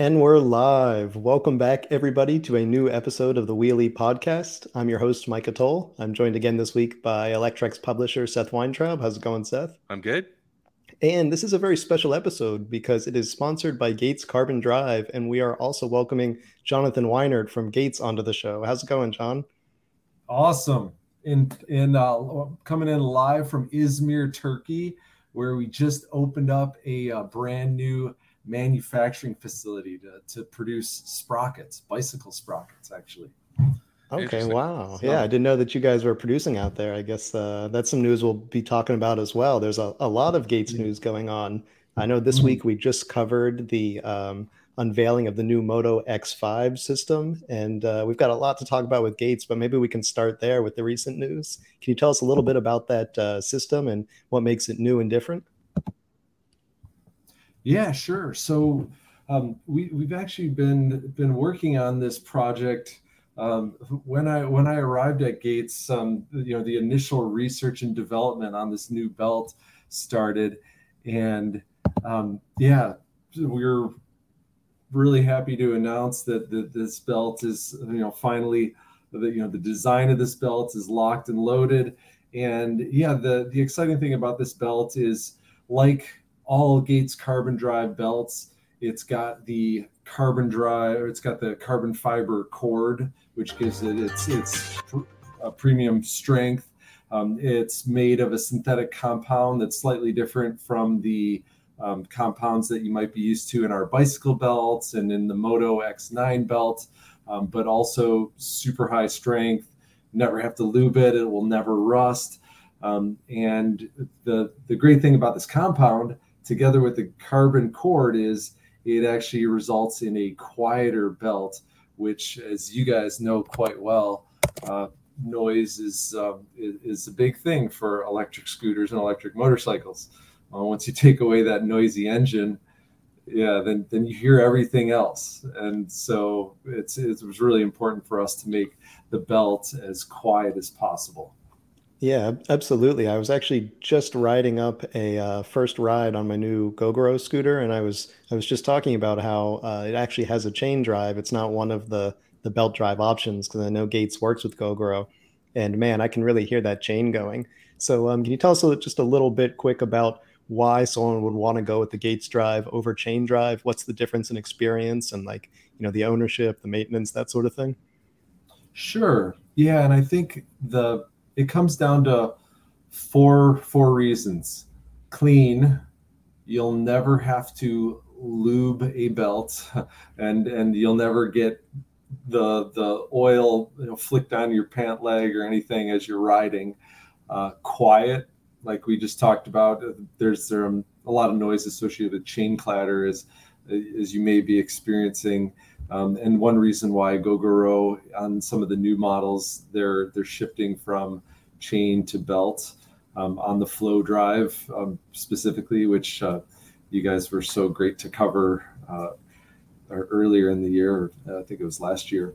And we're live. Welcome back, everybody, to a new episode of the Wheel-E podcast. I'm your host, Micah Toll. I'm joined again this week by Electrex publisher Seth Weintraub. How's it going, Seth? I'm good. And this is a very special episode because it is sponsored by Gates Carbon Drive, and we are also welcoming Jonathan Weinert from Gates onto the show. How's it going, John? Awesome. Coming in live from Izmir, Turkey, where we just opened up a brand new manufacturing facility to produce sprockets, bicycle sprockets, actually. Okay, wow. So, yeah, I didn't know that you guys were producing out there. I guess that's some news we'll be talking about as well. There's a lot of Gates news going on. I know this week we just covered the unveiling of the new Moto X5 system, and we've got a lot to talk about with Gates, but maybe we can start there with the recent news. Can you tell us a little bit about that system and what makes it new and different? Yeah, sure. So we've actually been working on this project. When I arrived at Gates, the initial research and development on this new belt started, and we're really happy to announce that this belt is finally the design of this belt is locked and loaded, and the exciting thing about this belt is, like all Gates Carbon Drive belts, it's got the carbon drive, or it's got the carbon fiber cord, which gives it its premium strength. It's made of a synthetic compound that's slightly different from the compounds that you might be used to in our bicycle belts and in the Moto X9 belt, but also super high strength. Never have to lube it. It will never rust. And the great thing about this compound, together with the carbon cord, is it actually results in a quieter belt, which, as you guys know quite well, noise is a big thing for electric scooters and electric motorcycles. Once you take away that noisy engine, then you hear everything else. And so it was really important for us to make the belt as quiet as possible. Yeah, absolutely. I was actually just riding up a first ride on my new GoGoro scooter, and I was just talking about how it actually has a chain drive. It's not one of the belt drive options, because I know Gates works with GoGoro, and man, I can really hear that chain going. So can you tell us just a little bit quick about why someone would want to go with the Gates drive over chain drive? What's the difference in experience and the ownership, the maintenance, that sort of thing? Sure. Yeah, and I think it comes down to four reasons. Clean, you'll never have to lube a belt, and you'll never get the oil flicked on your pant leg or anything as you're riding. Quiet, like we just talked about. There's a lot of noise associated with chain clatter, as you may be experiencing. And one reason why GoGoro on some of the new models, they're shifting from chain to belt on the flow drive specifically, which you guys were so great to cover earlier in the year. I think it was last year.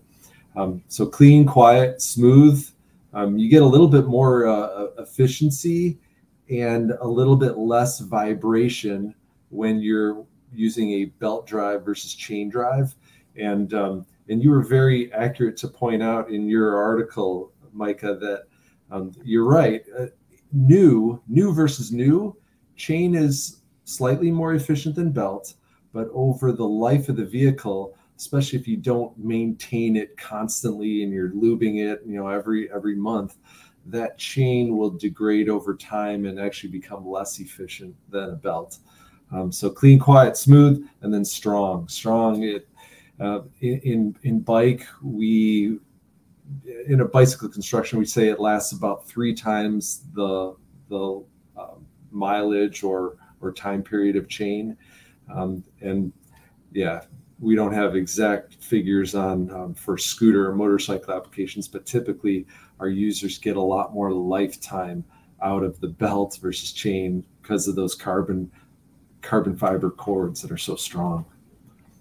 So clean, quiet, smooth. You get a little bit more efficiency and a little bit less vibration when you're using a belt drive versus chain drive. And you were very accurate to point out in your article, Micah, that you're right. New versus new, chain is slightly more efficient than belt, but over the life of the vehicle, especially if you don't maintain it constantly and you're lubing it, every month, that chain will degrade over time and actually become less efficient than a belt. So clean, quiet, smooth, and then strong. Strong. In a bicycle construction, we say it lasts about 3 times the mileage or time period of chain, we don't have exact figures on for scooter or motorcycle applications, but typically our users get a lot more lifetime out of the belt versus chain because of those carbon fiber cords that are so strong.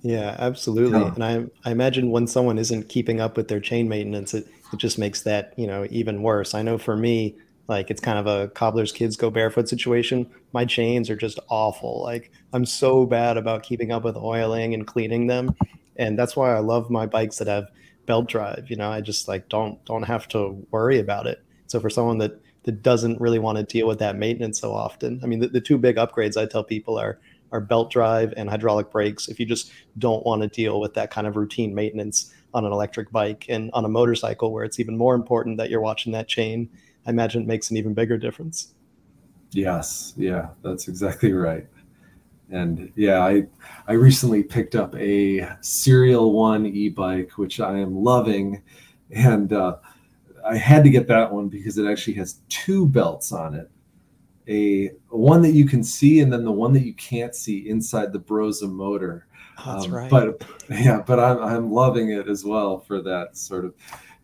Yeah, absolutely. Yeah. And I imagine when someone isn't keeping up with their chain maintenance, it just makes that, even worse. I know for me, Like, it's kind of a cobbler's kids go barefoot situation. My chains are just awful. Like, I'm so bad about keeping up with oiling and cleaning them. And that's why I love my bikes that have belt drive. You know, I just like don't have to worry about it. So for someone that doesn't really want to deal with that maintenance so often, I mean, the two big upgrades I tell people are belt drive and hydraulic brakes. If you just don't want to deal with that kind of routine maintenance on an electric bike and on a motorcycle where it's even more important that you're watching that chain, I imagine it makes an even bigger difference. Yes. Yeah, that's exactly right. And yeah, I recently picked up a Serial One e-bike, which I am loving. And I had to get that one because it actually has two belts on it. A one that you can see and then the one that you can't see inside the Brose motor. Oh, that's right. But I'm loving it as well for that sort of,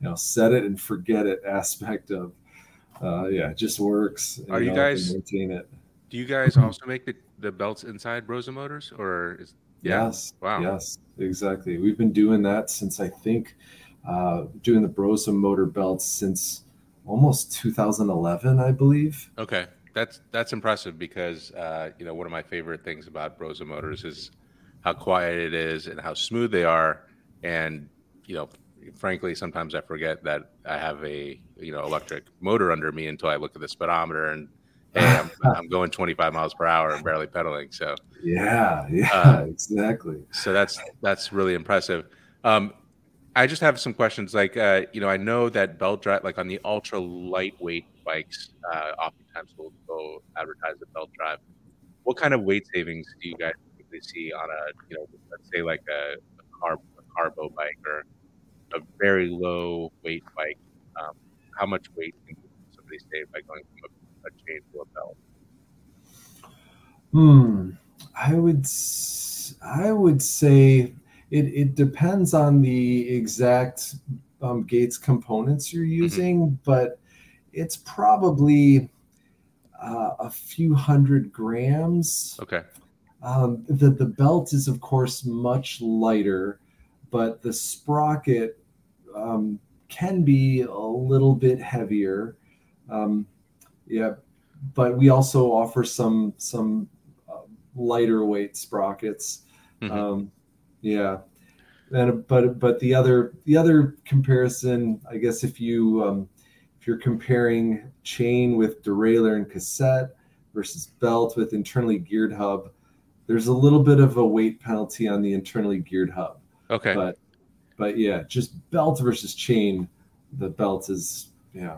you know, set it and forget it aspect of it just works. Are you guys maintain it? Do you guys also make the belts inside Brose motors or is Yes. Wow. Yes, exactly. We've been doing that since I think doing the Brose motor belts since almost 2011, I believe. Okay. That's impressive because one of my favorite things about Brose motors is how quiet it is and how smooth they are. And frankly, sometimes I forget that I have a electric motor under me until I look at the speedometer and hey, I'm going 25 miles per hour and barely pedaling. So exactly. So that's really impressive. I just have some questions. Like, I know that belt drive, like on the ultra lightweight bikes, oftentimes will advertise the belt drive. What kind of weight savings do you guys typically see on a, let's say like a carbo bike or a very low weight bike? How much weight can somebody save by going from a chain to a belt? I would say. It depends on the exact Gates components you're using, but it's probably a few hundred grams. Okay. The belt is, of course, much lighter, but the sprocket can be a little bit heavier. But we also offer some lighter weight sprockets. But the other comparison, I guess, if you're comparing chain with derailleur and cassette versus belt with internally geared hub, there's a little bit of a weight penalty on the internally geared hub. Okay. But yeah, just belt versus chain, the belt is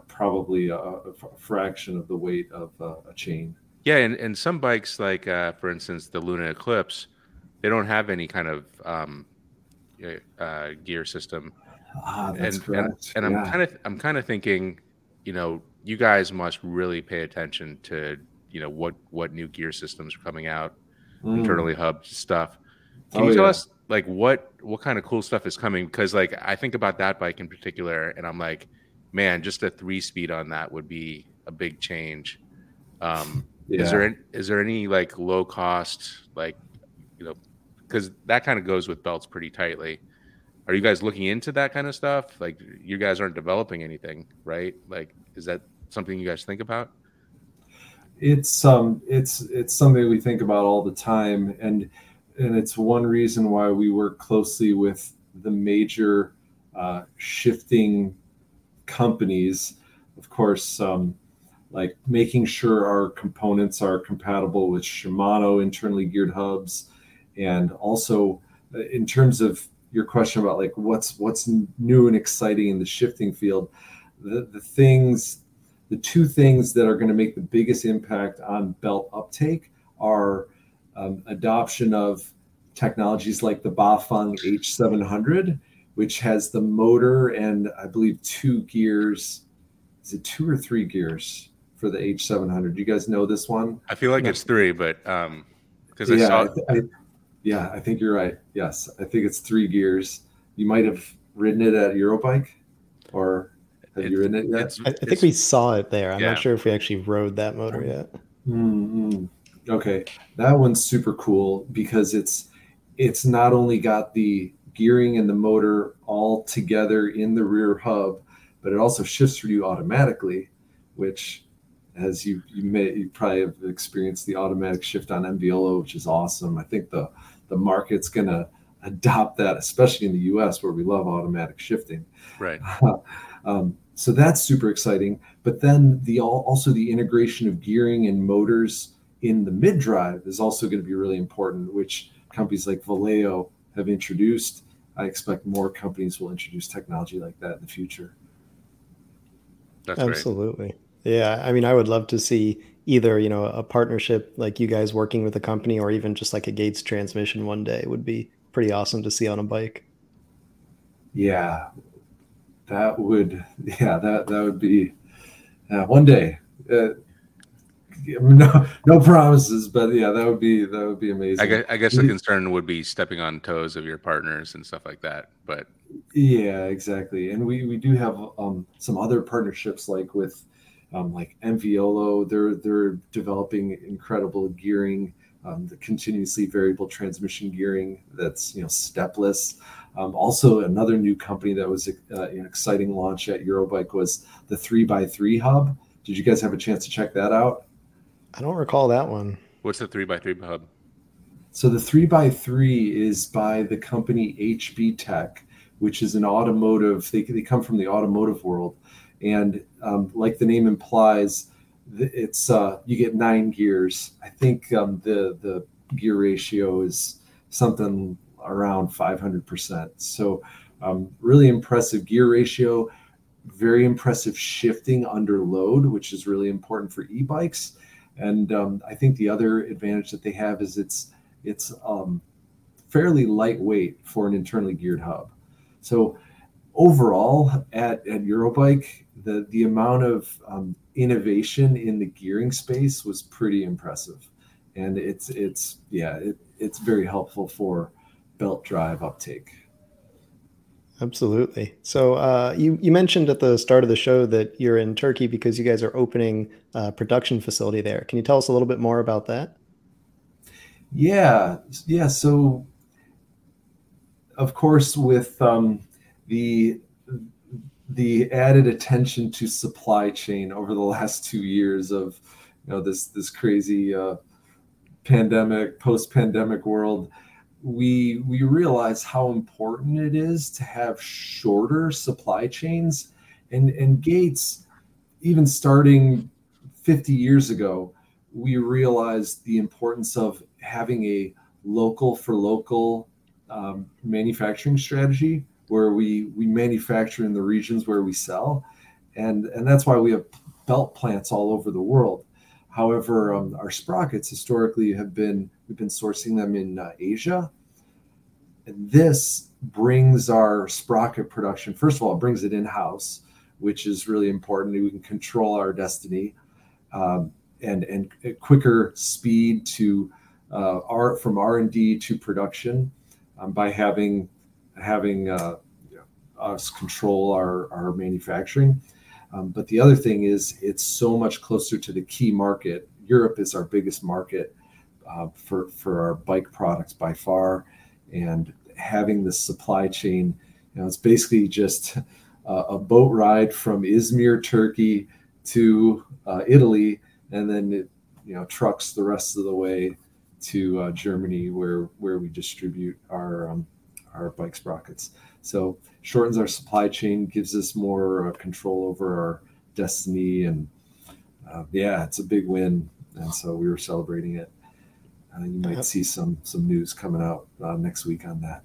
probably a fraction of the weight of a chain. Yeah, and some bikes like for instance the Luna Eclipse. They don't have any kind of gear system. That's correct. And I'm kind of thinking, you guys must really pay attention to, what new gear systems are coming out, internally hub stuff. Can you tell us like what kind of cool stuff is coming? Because like I think about that bike in particular, and I'm like, man, just a 3-speed on that would be a big change. Is there any like low cost like because that kind of goes with belts pretty tightly. Are you guys looking into that kind of stuff? Like, you guys aren't developing anything, right? Like, is that something you guys think about? It's something we think about all the time, and it's one reason why we work closely with the major shifting companies, of course. Like making sure our components are compatible with Shimano internally geared hubs. And also in terms of your question about like what's new and exciting in the shifting field, the two things that are going to make the biggest impact on belt uptake are adoption of technologies like the Bafang H700, which has the motor and I believe 2 gears. Is it 2 or 3 gears for the H700? Do you guys know this one? I feel like it's 3, but because I saw it. I think you're right. Yes, I think it's 3 gears. You might have ridden it at Eurobike, or have you ridden it yet? I think we saw it there. I'm not sure if we actually rode that motor yet. Mm-hmm. Okay, that one's super cool because it's not only got the gearing and the motor all together in the rear hub, but it also shifts for you automatically, which as you probably have experienced the automatic shift on MVLO, which is awesome. I think the market's going to adopt that, especially in the U.S. where we love automatic shifting. Right. So that's super exciting. But then also the integration of gearing and motors in the mid-drive is also going to be really important, which companies like Valeo have introduced. I expect more companies will introduce technology like that in the future. That's absolutely great. Yeah, I mean, I would love to see either, you know, a partnership like you guys working with a company, or even just like a Gates transmission one day would be pretty awesome to see on a bike. Yeah, that would be one day. No promises, but yeah, that would be amazing. I guess the concern would be stepping on toes of your partners and stuff like that, but yeah, exactly. And we do have some other partnerships, like with like MVLO. They're developing incredible gearing, the continuously variable transmission gearing that's, you know, stepless. Also, another new company that was an exciting launch at Eurobike was the 3x3 Hub. Did you guys have a chance to check that out? I don't recall that one. What's the 3x3 Hub? So the 3x3 is by the company HB Tech, which is an automotive. They come from the automotive world, and like the name implies, it's you get 9 gears. I think the gear ratio is something around 500%. So really impressive gear ratio, very impressive shifting under load, which is really important for e-bikes. And I think the other advantage that they have is it's fairly lightweight for an internally geared hub. So overall, at Eurobike, the amount of innovation in the gearing space was pretty impressive, and it's very helpful for belt drive uptake. Absolutely. So you mentioned at the start of the show that you're in Turkey because you guys are opening a production facility there. Can you tell us a little bit more about that? Yeah. So, of course, with the added attention to supply chain over the last 2 years of, you know, this crazy pandemic, post-pandemic world, we realize how important it is to have shorter supply chains. And Gates, even starting 50 years ago, we realized the importance of having a local for local manufacturing strategy, where we manufacture in the regions where we sell. And that's why we have belt plants all over the world. However, our sprockets historically we've been sourcing them in Asia. And this brings our sprocket production, first of all, it brings it in-house, which is really important. We can control our destiny and quicker speed to from R&D to production by having us control our manufacturing. But the other thing is, it's so much closer to the key market. Europe is our biggest market for our bike products by far, and having the supply chain, you know, it's basically just a boat ride from Izmir, Turkey, to Italy, and then it, you know, trucks the rest of the way to Germany, where we distribute our bike sprockets. So shortens our supply chain, gives us more control over our destiny, and it's a big win. And so we were celebrating it. You might see some news coming out next week on that.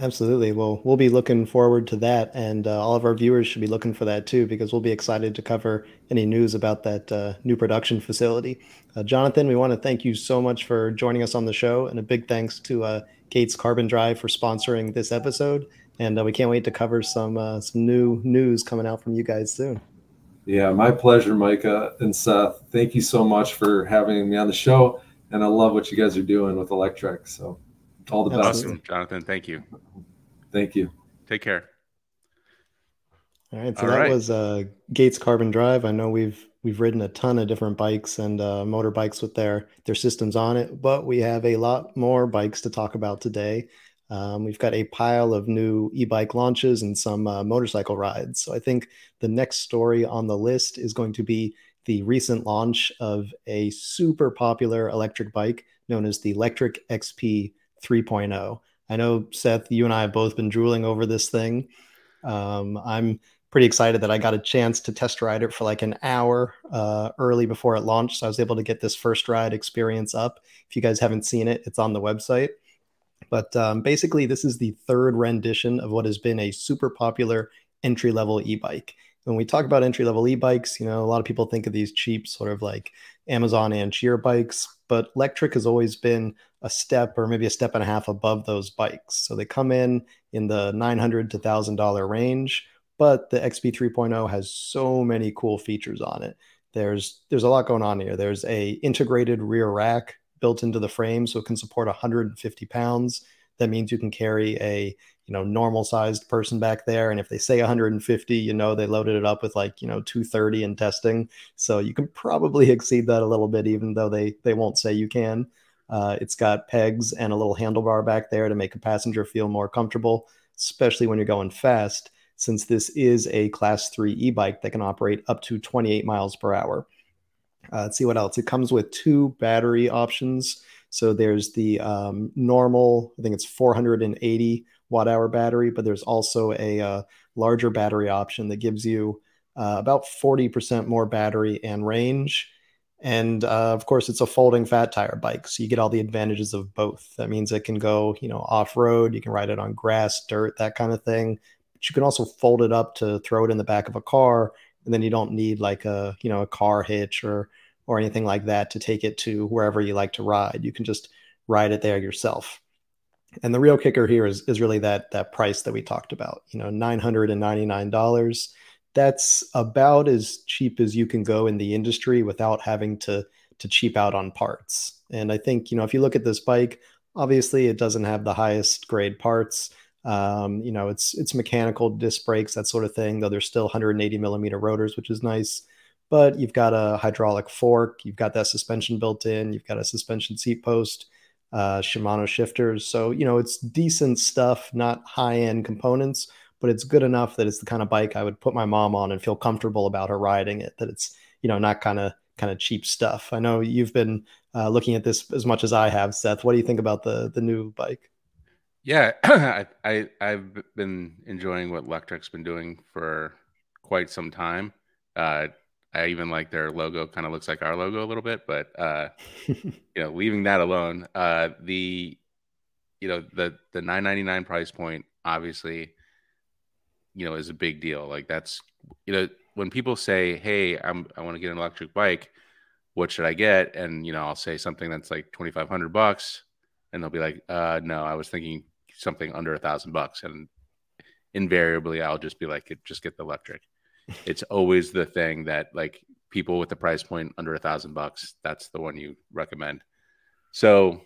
Absolutely. Well, we'll be looking forward to that, and all of our viewers should be looking for that too, because we'll be excited to cover any news about that new production facility. Jonathan, we want to thank you so much for joining us on the show, and a big thanks to Gates Carbon Drive for sponsoring this episode. And we can't wait to cover some new news coming out from you guys soon. Yeah, my pleasure, Micah and Seth. Thank you so much for having me on the show. And I love what you guys are doing with Electrex. So all the best. Awesome, Jonathan. Thank you. Thank you. Take care. All right. So was Gates Carbon Drive. I know we've ridden a ton of different bikes and motorbikes with their systems on it, but we have a lot more bikes to talk about today. We've got a pile of new e-bike launches and some motorcycle rides. So I think the next story on the list is going to be the recent launch of a super popular electric bike known as the Lectric XP 3.0. I know, Seth, you and I have both been drooling over this thing. I'm pretty excited that I got a chance to test ride it for like an hour early before it launched. So I was able to get this first ride experience up. If you guys haven't seen it, it's on the website. But basically, this is the third rendition of what has been a super popular entry-level e-bike. When we talk about entry-level e-bikes, you know, a lot of people think of these cheap sort of like Amazon and Cheer bikes, but Lectric has always been a step or maybe a step and a half above those bikes. So they come in the $900 to $1,000 range, but the XP 3.0 has so many cool features on it. There's a lot going on here. There's a integrated rear rack built into the frame, so it can support 150 pounds. That means you can carry a, you know, normal sized person back there. And if they say 150, you know, they loaded it up with like, you know, 230 in testing. So you can probably exceed that a little bit, even though they won't say you can. It's got pegs and a little handlebar back there to make a passenger feel more comfortable, especially when you're going fast, since this is a class 3 e-bike that can operate up to 28 miles per hour. Let's see what else. It comes with two battery options. So there's the normal, I think it's 480 watt hour battery, but there's also a larger battery option that gives you about 40% more battery and range. And of course, it's a folding fat tire bike, so you get all the advantages of both. That means it can go, you know, off-road. You can ride it on grass, dirt, that kind of thing. But you can also fold it up to throw it in the back of a car, and then you don't need like a, you know, a car hitch or anything like that to take it to wherever you like to ride. You can just ride it there yourself. And the real kicker here is really that price that we talked about, you know, $999. That's about as cheap as you can go in the industry without having to cheap out on parts. And I think, you know, if you look at this bike, obviously it doesn't have the highest grade parts. You know, it's mechanical disc brakes, that sort of thing, though there's still 180 millimeter rotors, which is nice. But you've got a hydraulic fork, you've got that suspension built in, you've got a suspension seat post, Shimano shifters. So, you know, it's decent stuff, not high-end components, but it's good enough that it's the kind of bike I would put my mom on and feel comfortable about her riding it, that it's, you know, not kind of cheap stuff. I know you've been looking at this as much as I have, Seth. What do you think about the new bike? Yeah, I've been enjoying what Lectric's been doing for quite some time. I even like their logo kind of looks like our logo a little bit, but, you know, leaving that alone, the $999 price point, obviously, you know, is a big deal. Like that's, you know, when people say, hey, I want to get an electric bike, what should I get? And, you know, I'll say something that's like $2,500, and they'll be like, no, I was thinking something under $1,000. And invariably I'll just be like, just get the electric. It's always the thing that like people with the price point under $1,000, that's the one you recommend. So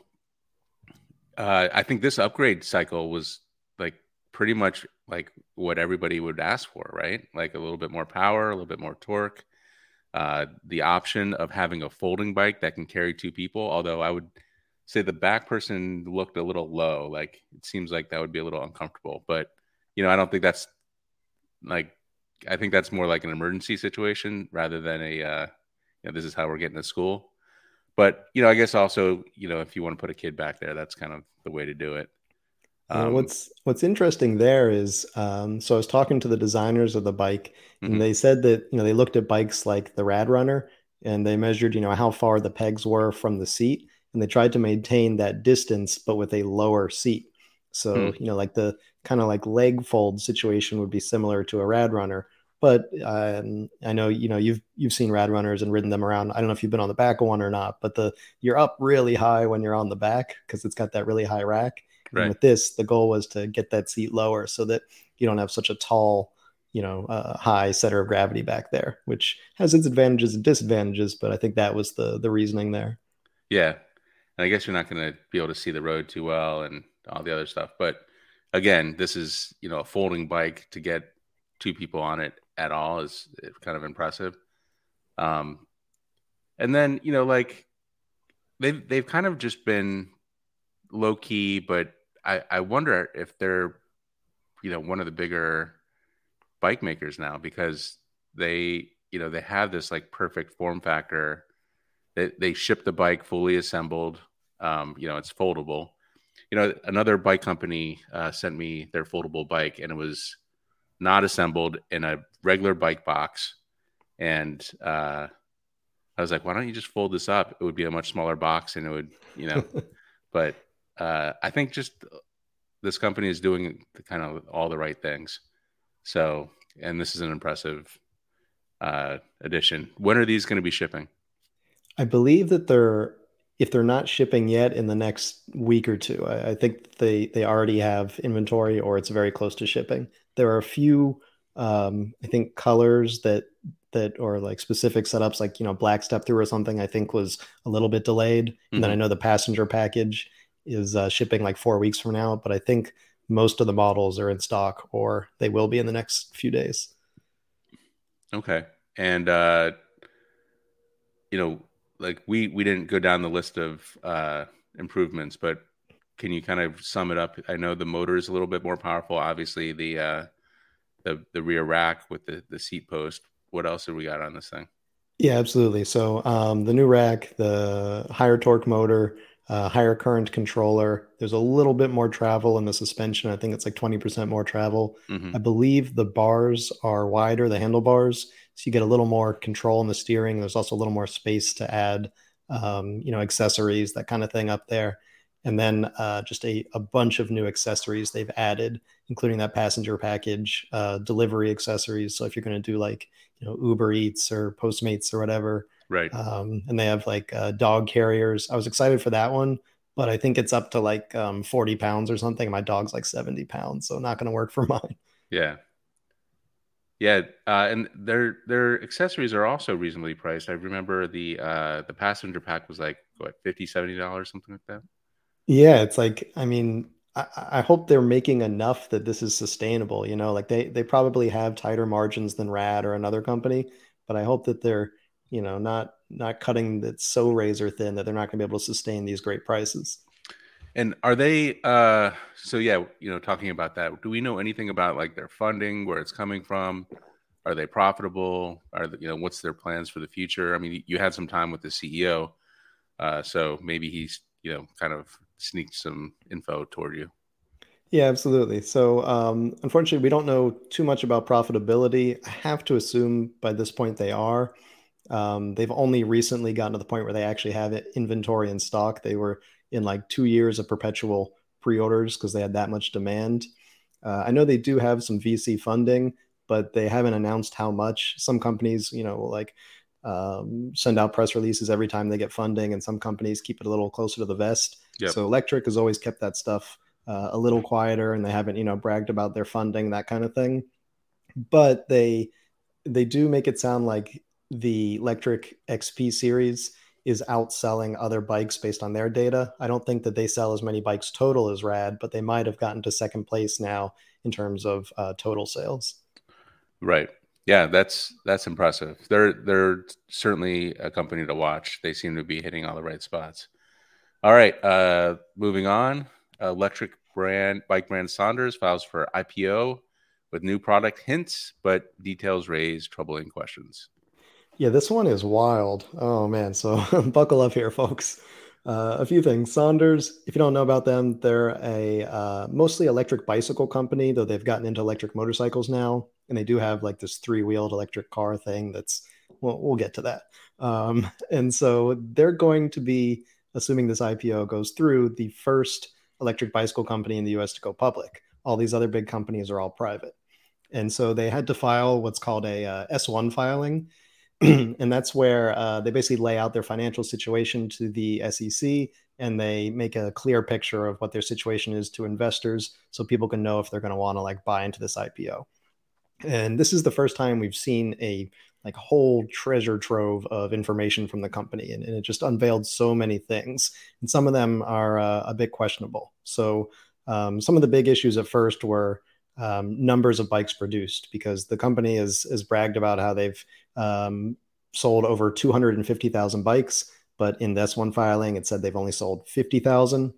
I think this upgrade cycle was like pretty much like what everybody would ask for, right? Like a little bit more power, a little bit more torque, the option of having a folding bike that can carry two people. Although I would say the back person looked a little low. Like it seems like that would be a little uncomfortable, but you know, I don't think that's like, I think that's more like an emergency situation rather than a, you know, this is how we're getting to school. But, you know, I guess also, you know, if you want to put a kid back there, that's kind of the way to do it. What's interesting there is, so I was talking to the designers of the bike, and mm-hmm. They said that, you know, they looked at bikes like the Rad Runner, and they measured, you know, how far the pegs were from the seat, and they tried to maintain that distance, but with a lower seat. So, you know, like the kind of like leg fold situation would be similar to a Rad Runner. But I know, you know, you've seen Rad Runners and ridden them around. I don't know if you've been on the back of one or not, but you're up really high when you're on the back because it's got that really high rack. Right. And with this, the goal was to get that seat lower so that you don't have such a tall, you know, high center of gravity back there, which has its advantages and disadvantages. But I think that was the reasoning there. Yeah. And I guess you're not going to be able to see the road too well and all the other stuff. But again, this is, you know, a folding bike to get two people on it at all is kind of impressive. And then, you know, like they've kind of just been low key, but I wonder if they're, you know, one of the bigger bike makers now because they you know, they have this like perfect form factor. They ship the bike fully assembled. You know, it's foldable. You know, another bike company sent me their foldable bike, and it was not assembled in a regular bike box. And I was like, why don't you just fold this up? It would be a much smaller box, and it would, you know. But I think just this company is doing kind of all the right things. So, and this is an impressive addition. When are these going to be shipping? I believe that they're, if they're not shipping yet, in the next week or two. I think they already have inventory, or it's very close to shipping. There are a few, I think, colors that or like specific setups, like, you know, black step through or something, I think was a little bit delayed. Mm-hmm. And then I know the passenger package is shipping like 4 weeks from now, but I think most of the models are in stock, or they will be in the next few days. Okay. And, you know, like we didn't go down the list of improvements, but can you kind of sum it up? I know the motor is a little bit more powerful. Obviously, the rear rack with the seat post. What else have we got on this thing? Yeah, absolutely. So the new rack, the higher torque motor, higher current controller. There's a little bit more travel in the suspension. I think it's like 20% more travel. Mm-hmm. I believe the bars are wider, the handlebars. So you get a little more control in the steering. There's also a little more space to add, you know, accessories, that kind of thing up there. And then just a bunch of new accessories they've added, including that passenger package, delivery accessories. So if you're going to do like, you know, Uber Eats or Postmates or whatever. Right. And they have like dog carriers. I was excited for that one, but I think it's up to like 40 pounds or something. My dog's like 70 pounds, so not going to work for mine. Yeah. Yeah, and their accessories are also reasonably priced. I remember the passenger pack was like, what, $50, $70, something like that? Yeah, it's like, I mean, I hope they're making enough that this is sustainable. You know, like they probably have tighter margins than Rad or another company, but I hope that they're, you know, not cutting that so razor thin that they're not going to be able to sustain these great prices. And are they, so yeah, you know, talking about that, do we know anything about like their funding, where it's coming from? Are they profitable? Are they, you know, what's their plans for the future? I mean, you had some time with the CEO, so maybe he's, you know, kind of sneaked some info toward you. Yeah, absolutely. So unfortunately, we don't know too much about profitability. I have to assume by this point they are. They've only recently gotten to the point where they actually have inventory in stock. They were in like 2 years of perpetual pre-orders because they had that much demand. I know they do have some VC funding, but they haven't announced how much. Some companies, you know, like send out press releases every time they get funding, and some companies keep it a little closer to the vest. Yep. So Lectric has always kept that stuff a little quieter, and they haven't, you know, bragged about their funding, that kind of thing. But they do make it sound like the Lectric XP series is outselling other bikes based on their data. I don't think that they sell as many bikes total as Rad, but they might have gotten to second place now in terms of total sales. Right. Yeah, that's impressive. They're certainly a company to watch. They seem to be hitting all the right spots. All right, moving on. Electric bike brand SONDORS files for IPO with new product hints, but details raise troubling questions. Yeah, this one is wild. Oh, man. So buckle up here, folks. A few things. SONDORS, if you don't know about them, they're a mostly electric bicycle company, though they've gotten into electric motorcycles now. And they do have like this three-wheeled electric car thing that's, well, we'll get to that. And so they're going to be, assuming this IPO goes through, the first electric bicycle company in the U.S. to go public. All these other big companies are all private. And so they had to file what's called a S1 filing. And that's where they basically lay out their financial situation to the SEC, and they make a clear picture of what their situation is to investors, so people can know if they're going to want to like buy into this IPO. And this is the first time we've seen a like whole treasure trove of information from the company, and it just unveiled so many things. And some of them are a bit questionable. So some of the big issues at first were numbers of bikes produced, because the company has bragged about how they've sold over 250,000 bikes, but in this one filing, it said they've only sold 50,000.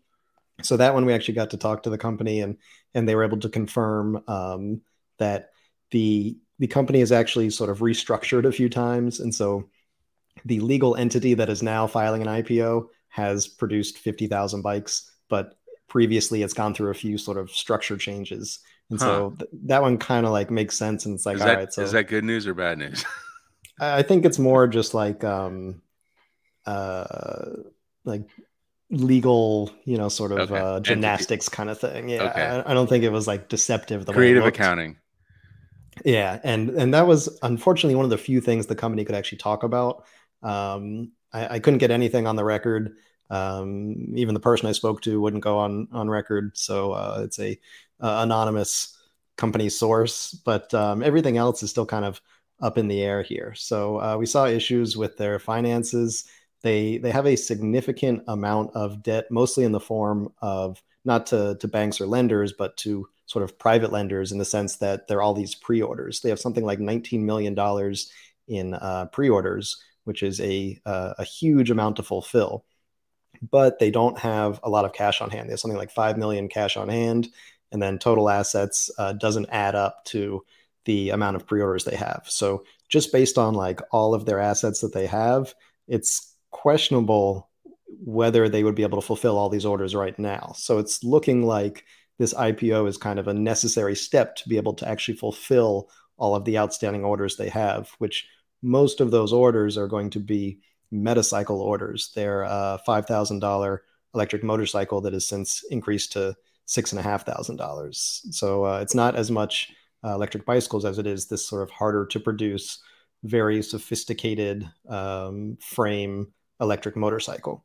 So that one, we actually got to talk to the company, and they were able to confirm that the the company has actually sort of restructured a few times. And so the legal entity that is now filing an IPO has produced 50,000 bikes, but previously it's gone through a few sort of structure changes. And so that one kind of like makes sense. And it's like, all right. So is that good news or bad news? I think it's more just like legal, you know, sort of gymnastics entity kind of thing. Yeah. Okay. I don't think it was like deceptive. The creative way accounting. Yeah. And that was unfortunately one of the few things the company could actually talk about. I couldn't get anything on the record. Even the person I spoke to wouldn't go on record. So it's a anonymous company source, but everything else is still kind of up in the air here. So we saw issues with their finances. They have a significant amount of debt, mostly in the form of not to banks or lenders, but to sort of private lenders, in the sense that they're all these pre-orders. They have something like $19 million in pre-orders, which is a huge amount to fulfill. But they don't have a lot of cash on hand. They have something like 5 million cash on hand, and then total assets doesn't add up to the amount of pre-orders they have. So just based on like all of their assets that they have, it's questionable whether they would be able to fulfill all these orders right now. So it's looking like this IPO is kind of a necessary step to be able to actually fulfill all of the outstanding orders they have, which most of those orders are going to be Metacycle orders. Their $5,000 electric motorcycle that has since increased to $6,500. So it's not as much electric bicycles as it is this sort of harder to produce, very sophisticated frame electric motorcycle.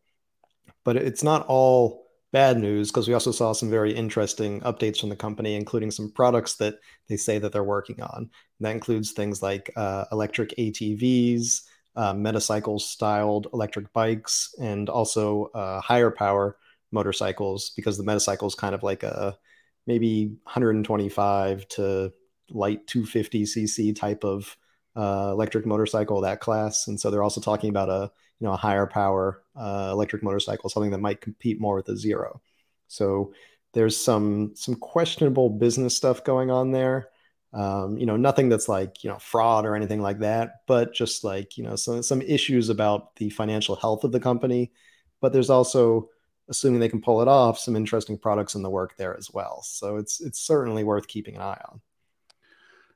But it's not all bad news, because we also saw some very interesting updates from the company, including some products that they say that they're working on. And that includes things like electric ATVs, Metacycle styled electric bikes, and also higher power motorcycles, because the Metacycle is kind of like a maybe 125 to light 250 cc type of electric motorcycle, that class. And so they're also talking about a higher power electric motorcycle, something that might compete more with a Zero. So there's some questionable business stuff going on there. Nothing that's like, fraud or anything like that, but just like, some issues about the financial health of the company. But there's also, assuming they can pull it off, some interesting products in the work there as well. So it's certainly worth keeping an eye on.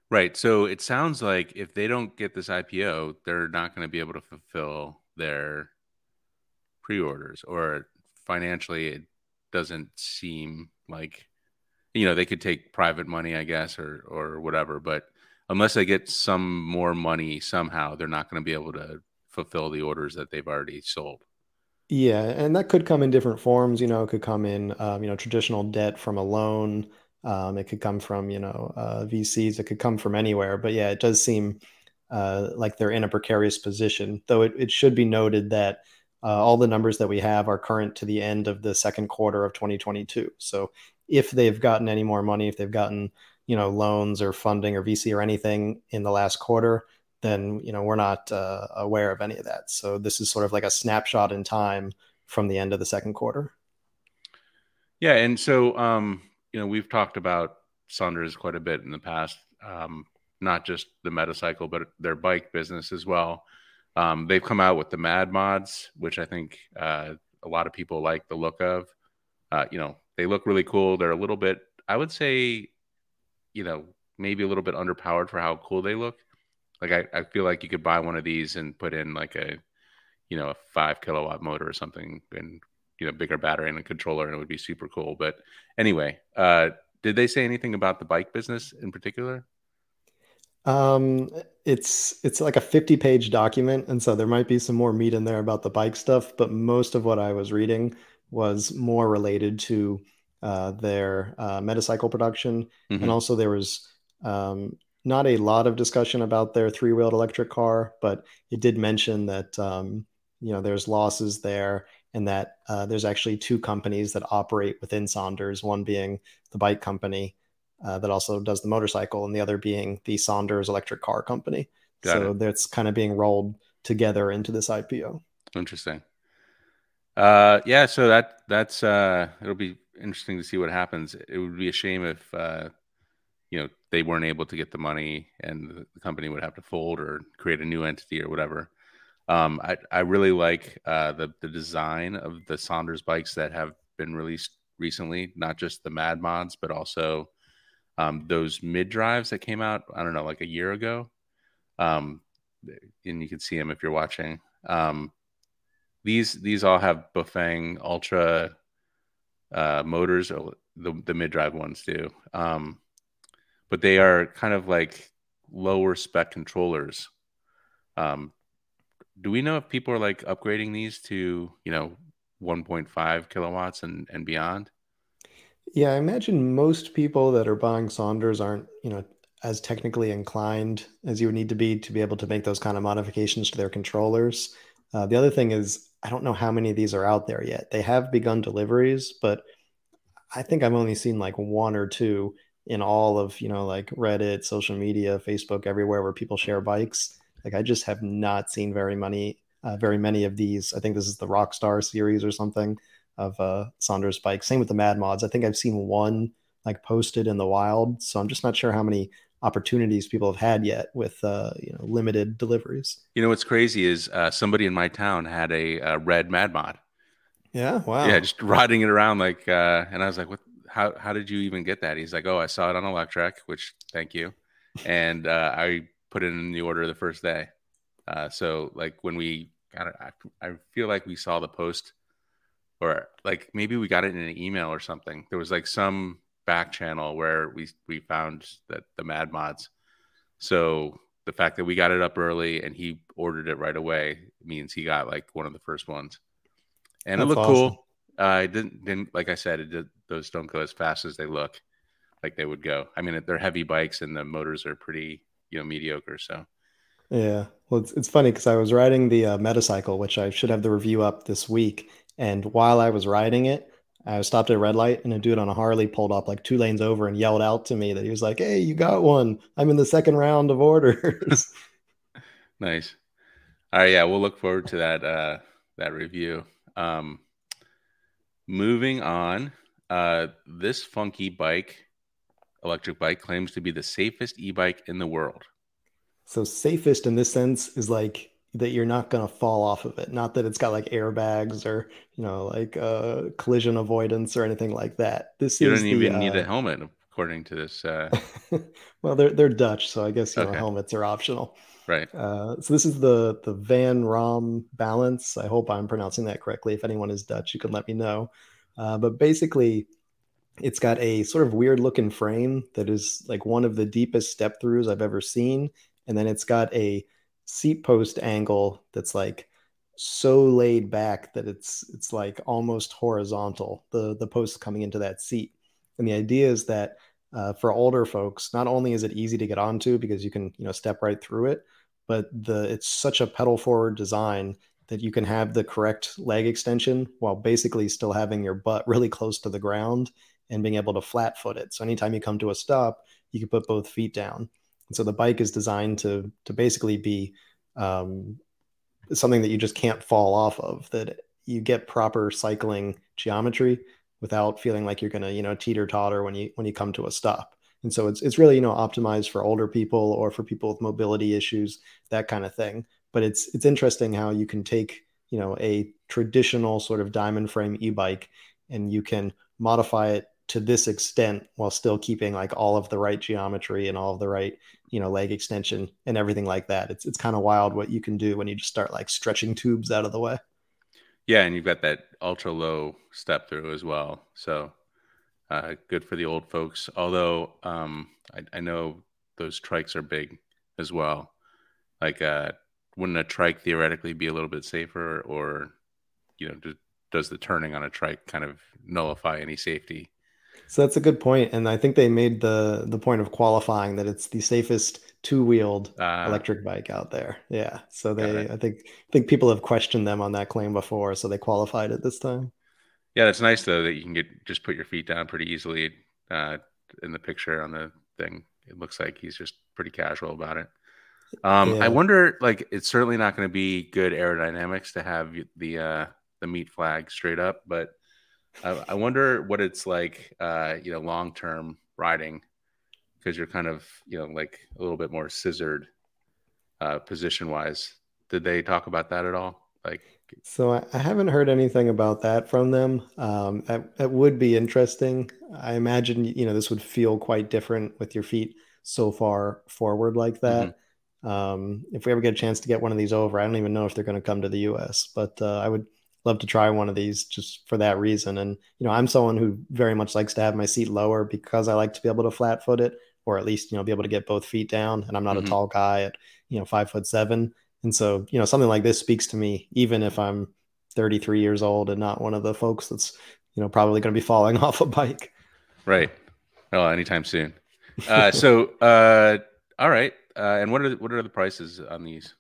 Right. So it sounds like if they don't get this IPO, they're not going to be able to fulfill their pre-orders, or financially, it doesn't seem like, they could take private money, I guess, or whatever. But unless they get some more money somehow, they're not going to be able to fulfill the orders that they've already sold. Yeah, and that could come in different forms. It could come in, traditional debt from a loan. It could come from, VCs. It could come from anywhere. But yeah, it does seem like they're in a precarious position, though it should be noted that all the numbers that we have are current to the end of the second quarter of 2022. So if they've gotten any more money, if they've gotten, loans or funding or VC or anything in the last quarter, then, we're not aware of any of that. So this is sort of like a snapshot in time from the end of the second quarter. Yeah. And so, we've talked about SONDORS quite a bit in the past, not just the Metacycle, but their bike business as well. They've come out with the Mad Mods, which I think a lot of people like the look of. They look really cool. They're a little bit, I would say, maybe a little bit underpowered for how cool they look. Like I feel like you could buy one of these and put in like a 5 kilowatt motor or something, and bigger battery and a controller, and it would be super cool. But anyway, did they say anything about the bike business in particular? It's like a 50-page document, and so there might be some more meat in there about the bike stuff. But most of what I was reading was more related to their Metacycle production. Mm-hmm. And also there was not a lot of discussion about their three-wheeled electric car, but it did mention that there's losses there, and that there's actually two companies that operate within SONDORS, one being the bike company that also does the motorcycle, and the other being the SONDORS electric car company. Got it. That's kind of being rolled together into this IPO. Interesting. So that's it'll be interesting to see what happens. It would be a shame if you know, they weren't able to get the money and the company would have to fold or create a new entity or whatever. I really like the design of the Sondors bikes that have been released recently, not just the Mad Mods, but also those mid drives that came out, I don't know, like a year ago. And you can see them if you're watching. These all have Bafang Ultra motors, or the mid drive ones do. But they are kind of like lower spec controllers. Do we know if people are like upgrading these to, you know, 1.5 kilowatts and beyond? Yeah, I imagine most people that are buying Sondors aren't, you know, as technically inclined as you would need to be able to make those kind of modifications to their controllers. The other thing is, I don't know how many of these are out there yet. They have begun deliveries, but I think I've only seen like one or two in all of, you know, like Reddit, social media, Facebook, everywhere where people share bikes. Like, I just have not seen very many of these. I think this is the Rockstar series or something of Sondors bikes. Same with the Mad Mods. I think I've seen one like posted in the wild. So I'm just not sure how many opportunities people have had yet with you know, limited deliveries. You know what's crazy is somebody in my town had a red Mad Mod. Yeah, wow. Yeah, just riding it around like, and I was like, what? How did you even get that? He's like, oh, I saw it on Electrex, which thank you, and I put it in the order the first day. So like when we got it, I feel like we saw the post, or like maybe we got it in an email or something. There was like some back channel where we found that the Mad Mods. So the fact that we got it up early and he ordered it right away means he got like one of the first ones, and that's it looked awesome. Cool. It didn't like I said, those don't go as fast as they look like they would go. I mean, they're heavy bikes and the motors are pretty, you know, mediocre. So yeah, well, it's funny because I was riding the Metacycle, which I should have the review up this week. And while I was riding it, I was stopped at a red light and a dude on a Harley pulled up like two lanes over and yelled out to me that he was like, hey, you got one. I'm in the second round of orders. Nice. All right. Yeah. We'll look forward to that review. Moving on, this funky electric bike claims to be the safest e-bike in the world. So safest in this sense is like that you're not going to fall off of it. Not that it's got like airbags or, you know, like collision avoidance or anything like that. You don't even need a helmet, according to this. Well, they're Dutch, so I guess you know, helmets are optional. Right. So this is the Van Rom Balance. I hope I'm pronouncing that correctly. If anyone is Dutch, you can let me know. But basically, it's got a sort of weird looking frame that is like one of the deepest step throughs I've ever seen. And then it's got a seat post angle that's like so laid back that it's like almost horizontal, the post coming into that seat. And the idea is that for older folks, not only is it easy to get onto because you can, you know, step right through it, but it's such a pedal forward design that you can have the correct leg extension while basically still having your butt really close to the ground and being able to flat foot it. So anytime you come to a stop, you can put both feet down. And so the bike is designed to basically be something that you just can't fall off of, that you get proper cycling geometry without feeling like you're going to, you know, teeter-totter when you come to a stop. And so it's really, you know, optimized for older people or for people with mobility issues, that kind of thing. But it's interesting how you can take, you know, a traditional sort of diamond frame e-bike and you can modify it to this extent while still keeping like all of the right geometry and all of the right, you know, leg extension and everything like that. It's kind of wild what you can do when you just start like stretching tubes out of the way. Yeah, and you've got that ultra low step through as well. So good for the old folks. Although I know those trikes are big as well. Like wouldn't a trike theoretically be a little bit safer, or you know, does the turning on a trike kind of nullify any safety? So that's a good point. And I think they made the point of qualifying that it's the safest two-wheeled electric bike out there. Yeah. So they, I think people have questioned them on that claim before, so they qualified it this time. Yeah. That's nice though, that you can just put your feet down pretty easily in the picture on the thing. It looks like he's just pretty casual about it. Yeah. I wonder, like, it's certainly not going to be good aerodynamics to have the meat flag straight up, but I wonder what it's like, you know, long-term riding. because you're kind of, you know, like a little bit more scissored position wise. Did they talk about that at all? Like, so I haven't heard anything about that from them. That would be interesting. I imagine, you know, this would feel quite different with your feet so far forward like that. Mm-hmm. If we ever get a chance to get one of these over, I don't even know if they're going to come to the US, but I would love to try one of these just for that reason. And, you know, I'm someone who very much likes to have my seat lower because I like to be able to flat foot it, or at least, you know, be able to get both feet down. And I'm not a tall guy at, you know, 5'7". And so, you know, something like this speaks to me, even if I'm 33 years old and not one of the folks that's, you know, probably going to be falling off a bike. Right. Oh, anytime soon. All right. And what are the prices on these?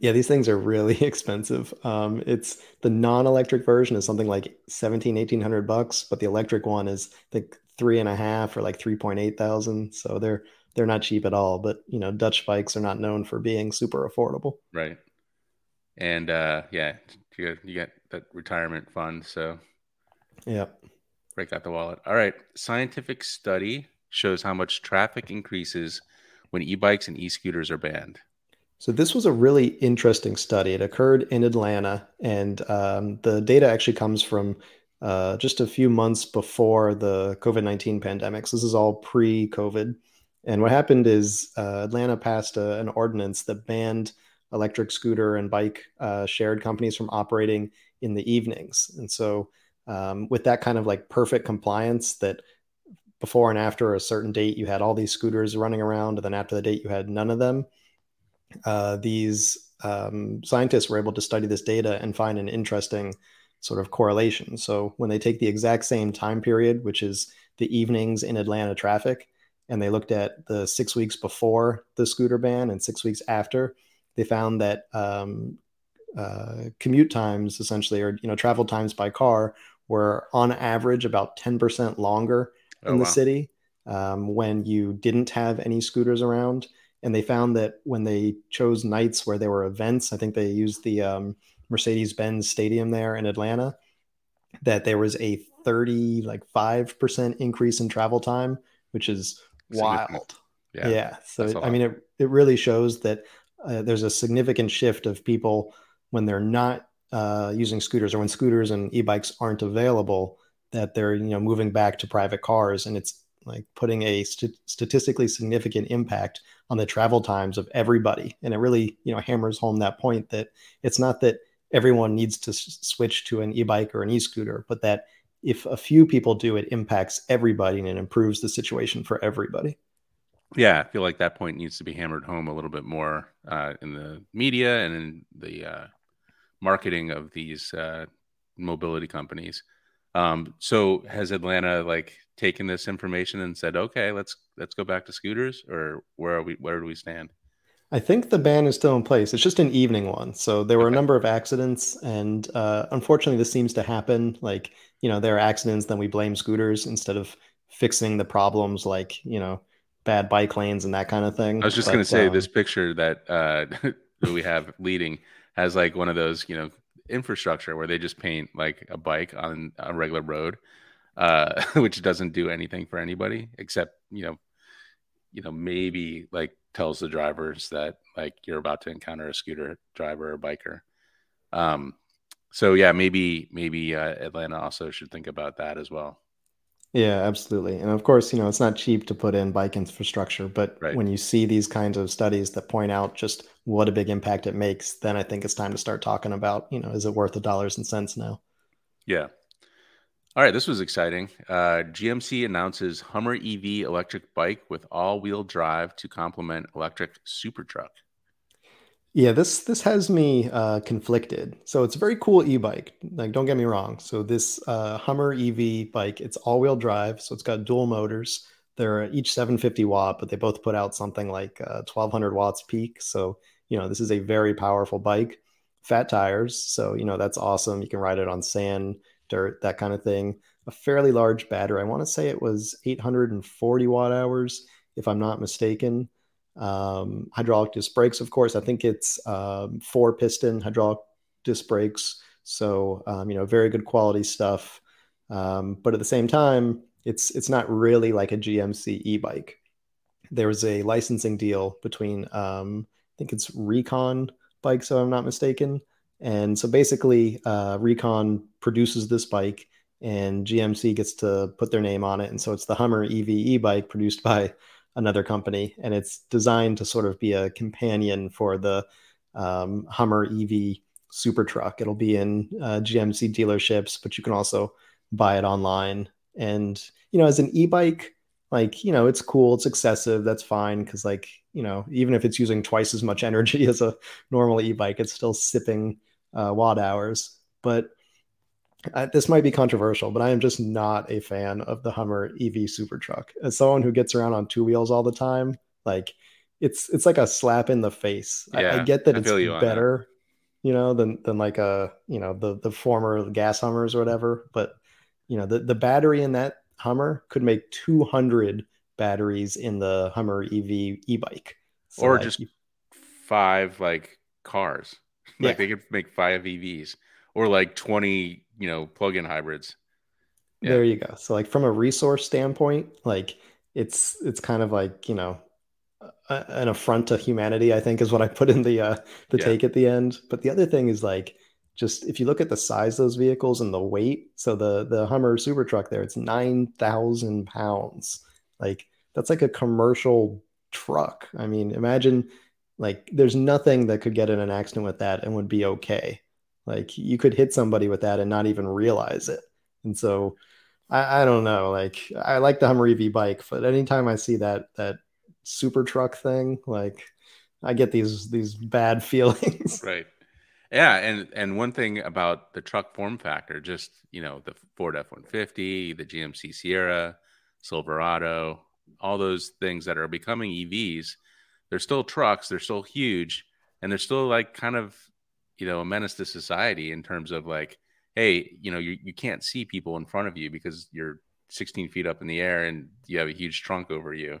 Yeah, these things are really expensive. It's the non-electric version is something like $1,700-$1,800, but the electric one is I think 3.5 or like 3,800. So they're not cheap at all, but you know, Dutch bikes are not known for being super affordable. Right. And yeah, you got that retirement fund. So yeah, break out the wallet. All right. Scientific study shows how much traffic increases when e-bikes and e-scooters are banned. So this was a really interesting study. It occurred in Atlanta, and the data actually comes from just a few months before the COVID-19 pandemic. So this is all pre-COVID. And what happened is Atlanta passed an ordinance that banned electric scooter and bike shared companies from operating in the evenings. And so with that kind of like perfect compliance that before and after a certain date, you had all these scooters running around, and then after the date, you had none of them. These scientists were able to study this data and find an interesting sort of correlation. So when they take the exact same time period, which is the evenings in Atlanta traffic, and they looked at the 6 weeks before the scooter ban and 6 weeks after, they found that commute times essentially, or you know, travel times by car, were on average about 10% longer in the city when you didn't have any scooters around. And they found that when they chose nights where there were events, I think they used the Mercedes-Benz Stadium there in Atlanta, that there was a 5% increase in travel time, which is wild. Yeah. So, I mean, it really shows that there's a significant shift of people when they're not using scooters, or when scooters and e-bikes aren't available, that they're, you know, moving back to private cars. And it's like putting a statistically significant impact on the travel times of everybody. And it really, you know, hammers home that point that it's not that everyone needs to switch to an e-bike or an e-scooter, but that if a few people do, it impacts everybody and it improves the situation for everybody. Yeah. I feel like that point needs to be hammered home a little bit more in the media and in the marketing of these mobility companies. So has Atlanta like taken this information and said, okay, let's go back to scooters, or where do we stand? I think the ban is still in place. It's just an evening one. So there were a number of accidents, and unfortunately this seems to happen. Like, you know, there are accidents, then we blame scooters instead of fixing the problems, like, you know, bad bike lanes and that kind of thing. I was just going to say this picture that that we have leading has like one of those, you know, infrastructure where they just paint like a bike on a regular road, which doesn't do anything for anybody except, you know, maybe like tells the drivers that like you're about to encounter a scooter driver or biker. So yeah, maybe Atlanta also should think about that as well. Yeah, absolutely. And of course, you know, it's not cheap to put in bike infrastructure, but when you see these kinds of studies that point out just what a big impact it makes, then I think it's time to start talking about, you know, is it worth the dollars and cents now? Yeah. All right. This was exciting. GMC announces Hummer EV electric bike with all-wheel drive to complement electric super truck. Yeah, this has me conflicted. So it's a very cool e-bike. Like, don't get me wrong. So this Hummer EV bike, it's all-wheel drive. So it's got dual motors. They're each 750 watt, but they both put out something like 1,200 watts peak. So, you know, this is a very powerful bike. Fat tires. So, you know, that's awesome. You can ride it on sand, dirt, that kind of thing. A fairly large battery. I want to say it was 840 watt hours, if I'm not mistaken. Hydraulic disc brakes, of course. I think it's 4-piston hydraulic disc brakes. So, you know, very good quality stuff. But at the same time, it's not really like a GMC e-bike. there was a licensing deal between, I think it's Recon Bikes, if I'm not mistaken. And so basically, Recon produces this bike and GMC gets to put their name on it. And so it's the Hummer EV e-bike produced by another company. And it's designed to sort of be a companion for the Hummer EV super truck. It'll be in GMC dealerships, but you can also buy it online. And, you know, as an e-bike, like, you know, it's cool, it's excessive, that's fine. Cause like, you know, even if it's using twice as much energy as a normal e-bike, it's still sipping watt hours. But this might be controversial, but I am just not a fan of the Hummer EV super truck. As someone who gets around on two wheels all the time, like it's like a slap in the face. Yeah, I get that it's better, you know, than like a, you know, the former gas Hummers or whatever, but you know, the battery in that Hummer could make 200 batteries in the Hummer EV e-bike. So or like, just five like cars. Yeah. Like they could make five EVs or like 20, you know, plug-in hybrids. Yeah. There you go. So like from a resource standpoint, like it's kind of like, you know, an affront to humanity, I think is what I put in the take at the end. But the other thing is like, just if you look at the size of those vehicles and the weight, so the Hummer super truck there, it's 9,000 pounds. Like that's like a commercial truck. I mean, imagine like there's nothing that could get in an accident with that and would be okay. Like you could hit somebody with that and not even realize it. And so I don't know, like I like the Hummer EV bike, but anytime I see that super truck thing, like I get these bad feelings. Right. Yeah, and one thing about the truck form factor, just, you know, the Ford F-150, the GMC Sierra, Silverado, all those things that are becoming EVs, they're still trucks, they're still huge, and they're still like kind of, you know, a menace to society in terms of like, hey, you know, you can't see people in front of you because you're 16 feet up in the air and you have a huge trunk over you.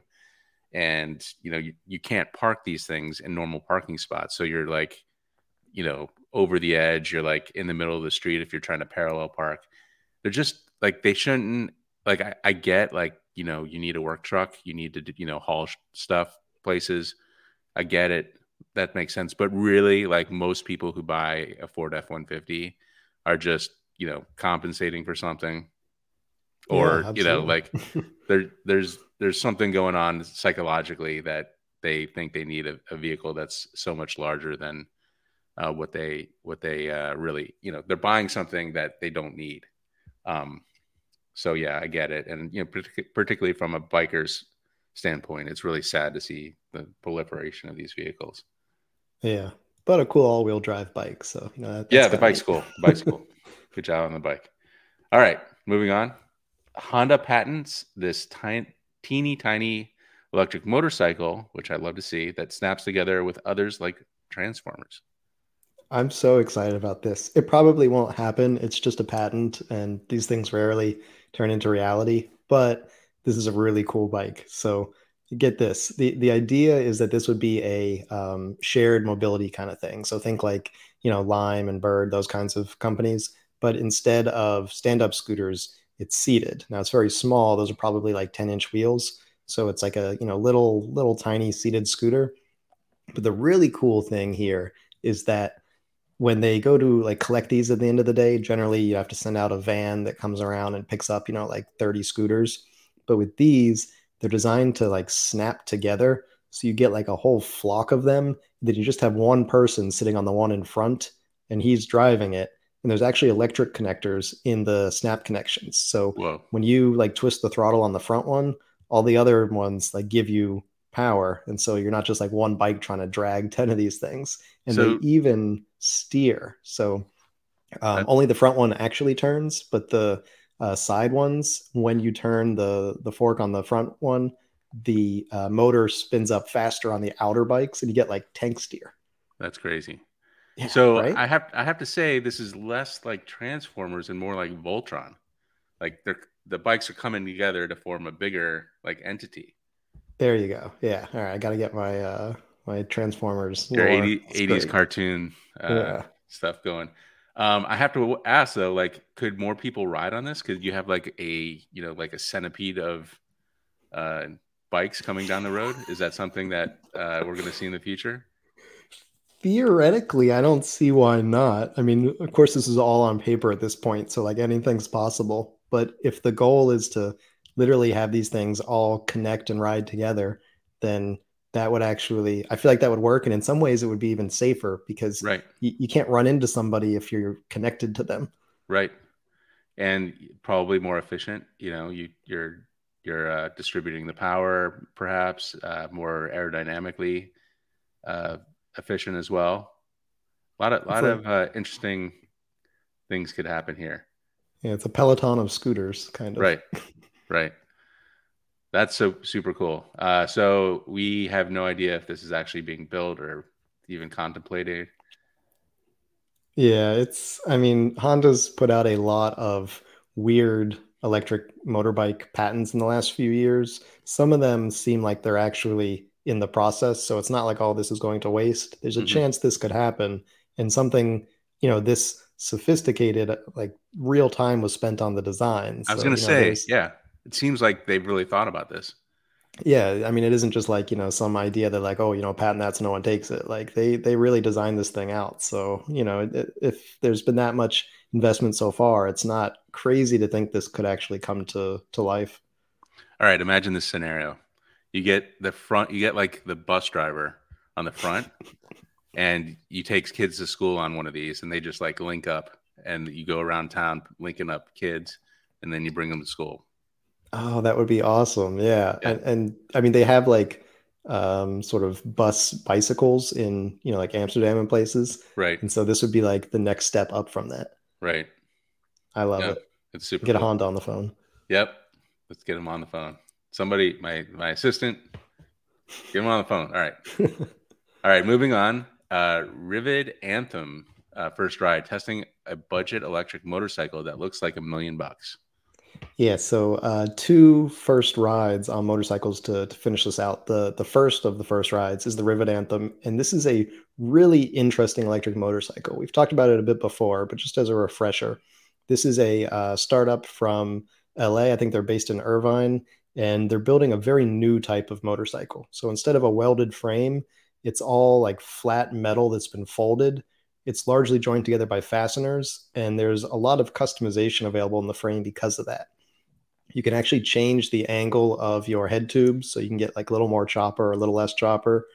And, you know, you can't park these things in normal parking spots. So you're like, you know, over the edge, you're like in the middle of the street if you're trying to parallel park. They're just like, they shouldn't, like I get like, you know, you need a work truck, you need to, you know, haul stuff places, I get it, that makes sense. But really, like most people who buy a Ford F-150 are just, you know, compensating for something, or yeah, you know, like there's something going on psychologically that they think they need a vehicle that's so much larger than what they really, you know, they're buying something that they don't need. So yeah, I get it. And, you know, particularly from a biker's standpoint, it's really sad to see the proliferation of these vehicles. Yeah. But a cool all wheel drive bike. So, you know, yeah, the bike's cool. Bike's cool. Good job on the bike. All right, moving on. Honda patents this teeny tiny electric motorcycle, which I love to see, that snaps together with others like transformers. I'm so excited about this. It probably won't happen. It's just a patent, and these things rarely turn into reality. But this is a really cool bike. So get this. The idea is that this would be a shared mobility kind of thing. So think like, you know, Lime and Bird, those kinds of companies. But instead of stand-up scooters, it's seated. Now, it's very small. Those are probably like 10-inch wheels. So it's like a, you know, little tiny seated scooter. But the really cool thing here is that when they go to like collect these at the end of the day, generally you have to send out a van that comes around and picks up, you know, like 30 scooters. But with these, they're designed to like snap together. So you get like a whole flock of them that you just have one person sitting on the one in front and he's driving it. And there's actually electric connectors in the snap connections. So Whoa. When you like twist the throttle on the front one, all the other ones like give you power. And so you're not just like one bike trying to drag 10 of these things. And so, they even steer. So only the front one actually turns, but the side ones, when you turn the fork on the front one, the motor spins up faster on the outer bikes and you get like tank steer. That's crazy. Yeah, so right? I have to say this is less like Transformers and more like Voltron. Like the bikes are coming together to form a bigger like entity. There you go. Yeah. All right. I got to get my my Transformers. Your 80s cartoon stuff going. I have to ask though, like, could more people ride on this? Could you have like a, you know, like a centipede of bikes coming down the road? Is that something that we're going to see in the future? Theoretically, I don't see why not. I mean, of course, this is all on paper at this point, so like anything's possible. But if the goal is to literally have these things all connect and ride together, then that would actually, I feel like that would work. And in some ways, it would be even safer because you can't run into somebody if you're connected to them. Right. And probably more efficient. You know, you're distributing the power, perhaps more aerodynamically efficient as well. A lot of interesting things could happen here. Yeah, it's a peloton of scooters, kind of. Right. That's so super cool. So we have no idea if this is actually being built or even contemplated. Yeah, Honda's put out a lot of weird electric motorbike patents in the last few years. Some of them seem like they're actually in the process. So it's not like all this is going to waste. There's a chance this could happen. And something, this sophisticated, like real time was spent on the design. I was going to say, it seems like they've really thought about this. Yeah. I mean, it isn't just like, some idea that like, oh, patent that so no one takes it. Like they really designed this thing out. So, if there's been that much investment so far, it's not crazy to think this could actually come to life. All right. Imagine this scenario. You get the bus driver on the front and you take kids to school on one of these and they just like link up and you go around town linking up kids and then you bring them to school. Oh, that would be awesome. Yeah. And I mean, they have like sort of bus bicycles in, like Amsterdam and places. Right. And so this would be like the next step up from that. Right. I love it. It's super cool. Get a Honda on the phone. Yep. Let's get him on the phone. Somebody, my assistant, get him on the phone. All right. All right. Moving on. Ryvid Anthem first ride testing a budget electric motorcycle that looks like $1 million. Yeah, so 2 first rides on motorcycles to finish this out. The first of the first rides is the Ryvid Anthem, and this is a really interesting electric motorcycle. We've talked about it a bit before, but just as a refresher, this is a startup from LA. I think they're based in Irvine, and they're building a very new type of motorcycle. So instead of a welded frame, it's all like flat metal that's been folded. It's largely joined together by fasteners, and there's a lot of customization available in the frame because of that. You can actually change the angle of your head tubes, so you can get like a little more chopper or a little less chopper.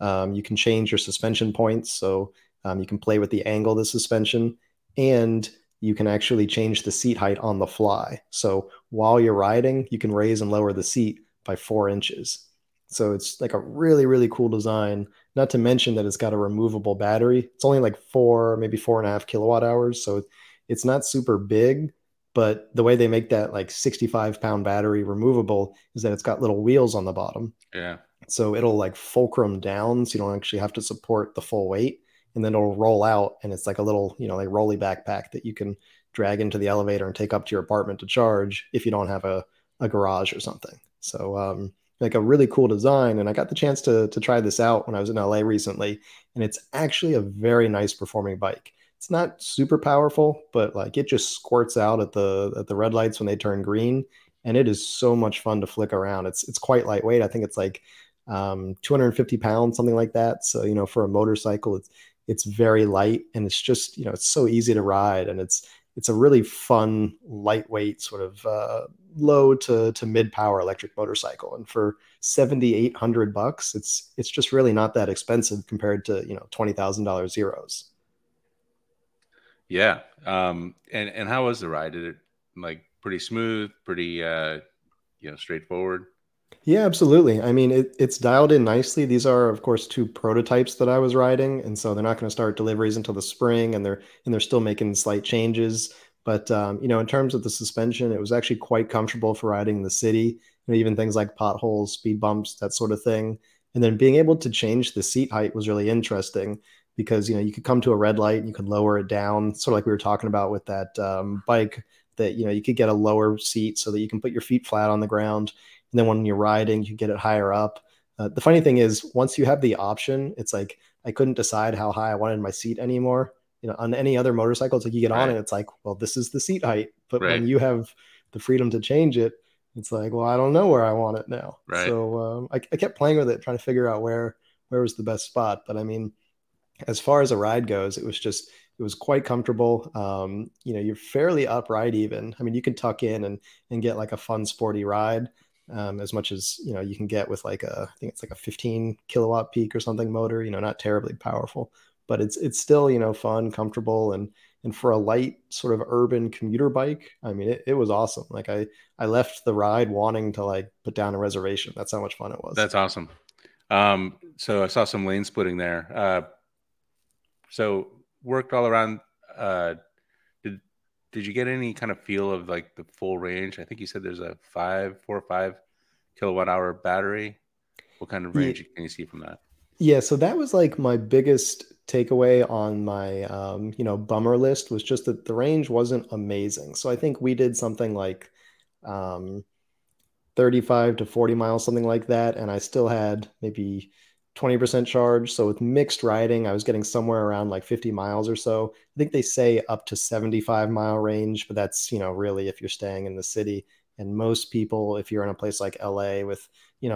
You can change your suspension points, so you can play with the angle of the suspension, and you can actually change the seat height on the fly. So while you're riding, you can raise and lower the seat by 4 inches. So it's like a really, really cool design, not to mention that it's got a removable battery. It's only like 4.5 kilowatt hours. So it's not super big, but the way they make that like 65-pound battery removable is that it's got little wheels on the bottom. Yeah. So it'll like fulcrum down. So you don't actually have to support the full weight, and then it'll roll out. And it's like a little, like rolly backpack that you can drag into the elevator and take up to your apartment to charge if you don't have a garage or something. So, like a really cool design. And I got the chance to try this out when I was in LA recently. And it's actually a very nice performing bike. It's not super powerful, but like it just squirts out at the red lights when they turn green. And it is so much fun to flick around. It's quite lightweight. I think it's like 250 pounds, something like that. So, for a motorcycle, it's very light, and it's just, it's so easy to ride, and it's a really fun, lightweight sort of low to mid power electric motorcycle. And for $7,800, it's just really not that expensive compared to, $20,000 zeros. Yeah. And how was the ride? Did it like pretty smooth, pretty, straightforward? Yeah, absolutely. I mean, it's dialed in nicely. These are, of course, 2 prototypes that I was riding, and so they're not going to start deliveries until the spring, and they're still making slight changes. But in terms of the suspension, it was actually quite comfortable for riding in the city, even things like potholes, speed bumps, that sort of thing. And then being able to change the seat height was really interesting because you could come to a red light and you could lower it down, sort of like we were talking about with that bike that you could get a lower seat so that you can put your feet flat on the ground. And then when you're riding, you get it higher up. The funny thing is, once you have the option, it's like I couldn't decide how high I wanted my seat anymore. On any other motorcycle, it's like you get on and it's like, well, this is the seat height. But when you have the freedom to change it, It's like, well, I don't know where I want it now. Right. So I kept playing with it, trying to figure out where was the best spot. But I mean, as far as a ride goes, it was quite comfortable. You're fairly upright even. I mean, you can tuck in and get like a fun sporty ride, as much as, you can get with like I think it's like a 15 kilowatt peak or something motor, not terribly powerful, but it's still, fun, comfortable. And for a light sort of urban commuter bike, I mean, it was awesome. Like I left the ride wanting to like put down a reservation. That's how much fun it was. That's awesome. So I saw some lane splitting there. So worked all around. Did you get any kind of feel of like the full range? I think you said there's a 4 or 5 kilowatt hour battery. What kind of range can you see from that? Yeah. So that was like my biggest takeaway on my, bummer list, was just that the range wasn't amazing. So I think we did something like 35 to 40 miles, something like that. And I still had maybe 20% charge. So with mixed riding, I was getting somewhere around like 50 miles or so. I think they say up to 75 mile range, but that's, really if you're staying in the city. And most people, if you're in a place like LA with,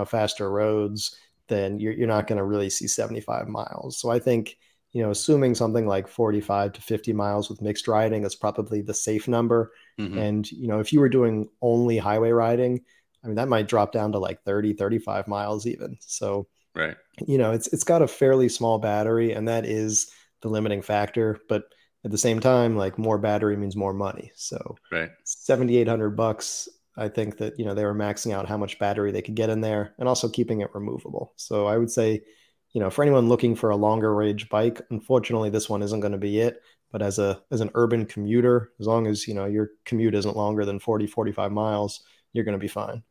faster roads, then you're not going to really see 75 miles. So I think, assuming something like 45 to 50 miles with mixed riding is probably the safe number. Mm-hmm. And, if you were doing only highway riding, I mean, that might drop down to like 30, 35 miles even. So, right. It's got a fairly small battery, and that is the limiting factor. But at the same time, like, more battery means more money. So right. $7,800, I think that, they were maxing out how much battery they could get in there, and also keeping it removable. So I would say, for anyone looking for a longer range bike, unfortunately, this one isn't going to be it. But as an urban commuter, as long as, your commute isn't longer than 40, 45 miles, you're going to be fine.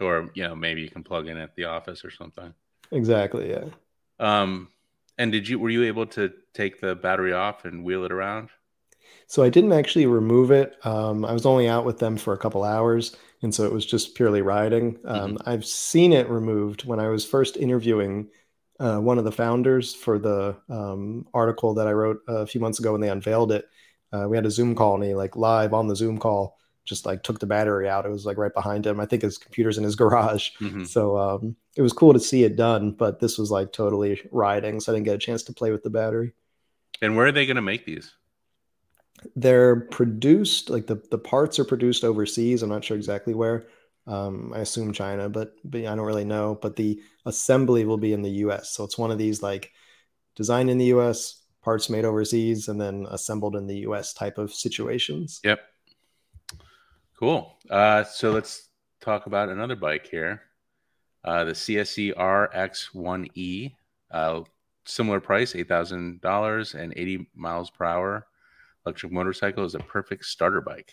Or, maybe you can plug in at the office or something. Exactly. Yeah. And were you able to take the battery off and wheel it around? So I didn't actually remove it. I was only out with them for a couple hours, and so it was just purely riding. Mm-hmm. I've seen it removed when I was first interviewing one of the founders for the article that I wrote a few months ago when they unveiled it. We had a Zoom call, and he, like, live on the Zoom call, just like took the battery out. It was like right behind him. I think his computer's in his garage. Mm-hmm. So it was cool to see it done, but this was like totally riding, so I didn't get a chance to play with the battery. And where are they going to make these? They're produced, like, the parts are produced overseas. I'm not sure exactly where. I assume China, but I don't really know. But the assembly will be in the U.S. So it's one of these, like, designed in the U.S., parts made overseas, and then assembled in the U.S. type of situations. Yep. Cool. So let's talk about another bike here. The CSC RX1E. Similar price, $8,000 and 80 miles per hour. Electric motorcycle is a perfect starter bike.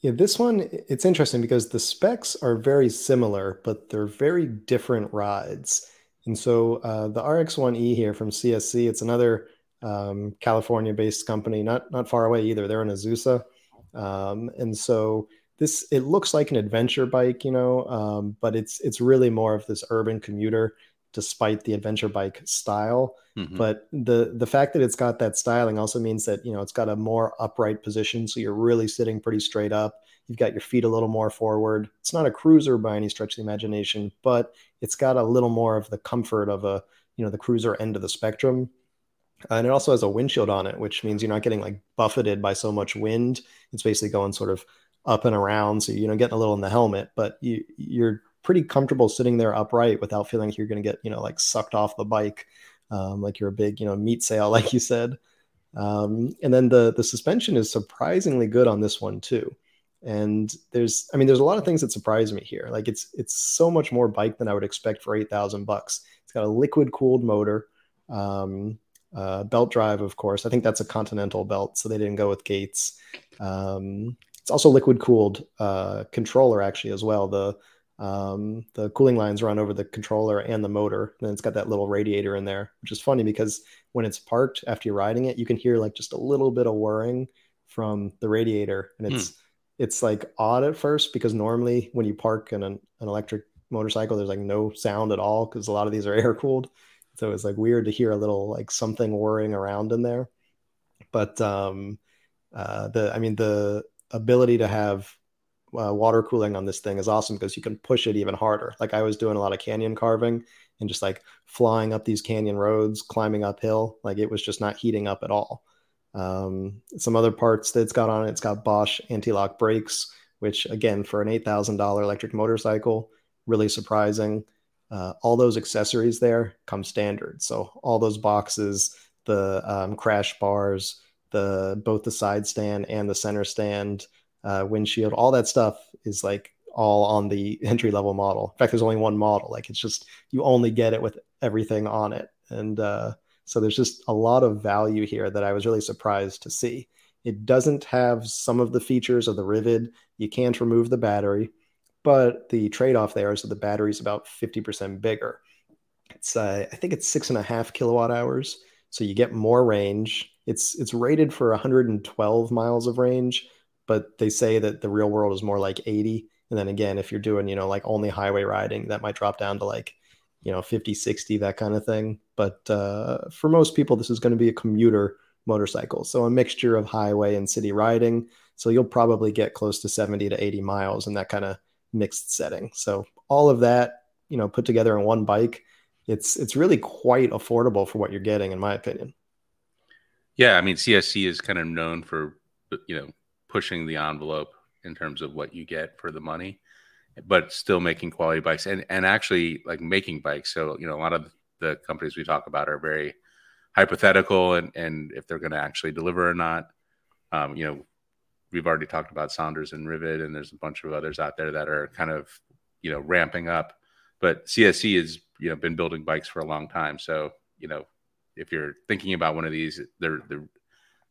Yeah, this one, it's interesting because the specs are very similar, but they're very different rides. And so the RX1E here from CSC, it's another California-based company, not far away either. They're in Azusa. And so it looks like an adventure bike, but it's really more of this urban commuter, despite the adventure bike style. Mm-hmm. But the fact that it's got that styling also means that, it's got a more upright position. So you're really sitting pretty straight up. You've got your feet a little more forward. It's not a cruiser by any stretch of the imagination, but it's got a little more of the comfort of a, the cruiser end of the spectrum. And it also has a windshield on it, which means you're not getting like buffeted by so much wind. It's basically going sort of up and around. So, getting a little in the helmet, but you're pretty comfortable sitting there upright without feeling like you're going to get, like, sucked off the bike. Like you're a big, meat sail, like you said. And then the suspension is surprisingly good on this one too. And there's a lot of things that surprise me here. Like it's so much more bike than I would expect for $8,000. It's got a liquid cooled motor, belt drive, of course. I think that's a Continental belt, so they didn't go with Gates. It's also liquid cooled controller actually as well. The cooling lines run over the controller and the motor, and it's got that little radiator in there, which is funny because when it's parked after you're riding it, you can hear like just a little bit of whirring from the radiator, and it's like odd at first because normally when you park in an electric motorcycle, there's like no sound at all because a lot of these are air cooled, so it's like weird to hear a little like something whirring around in there. But the ability to have water cooling on this thing is awesome because you can push it even harder. Like I was doing a lot of canyon carving and just like flying up these canyon roads, climbing uphill. Like it was just not heating up at all. Some other parts that it's got on it, it's got Bosch anti-lock brakes, which again, for an $8,000 electric motorcycle, really surprising. All those accessories there come standard. So all those boxes, the crash bars, both the side stand and the center stand, windshield, all that stuff is like all on the entry level model. In fact, there's only one model. Like it's just, you only get it with everything on it. And so there's just a lot of value here that I was really surprised to see. It doesn't have some of the features of the Ryvid. You can't remove the battery, but the trade-off there is that the battery is about 50% bigger. It's I think it's 6.5 kilowatt hours. So you get more range. It's rated for 112 miles of range, but they say that the real world is more like 80. And then again, if you're doing, like only highway riding, that might drop down to 50, 60, that kind of thing. But for most people, this is going to be a commuter motorcycle. So a mixture of highway and city riding. So you'll probably get close to 70 to 80 miles in that kind of mixed setting. So all of that, put together in one bike, it's really quite affordable for what you're getting, in my opinion. Yeah, I mean, CSC is kind of known for, pushing the envelope in terms of what you get for the money, but still making quality bikes and actually like making bikes. So, a lot of the companies we talk about are very hypothetical and if they're going to actually deliver or not. We've already talked about SONDORS and Ryvid, and there's a bunch of others out there that are kind of, ramping up, but CSC has been building bikes for a long time. So, if you're thinking about one of these,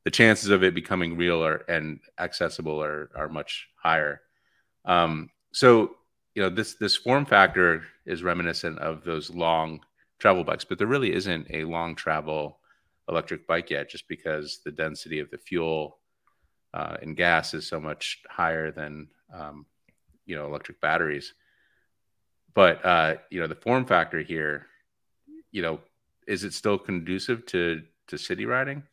the chances of it becoming real and accessible are much higher. So, this form factor is reminiscent of those long travel bikes, but there really isn't a long travel electric bike yet, just because the density of the fuel and gas is so much higher than, electric batteries. But, the form factor here, is it still conducive to city riding?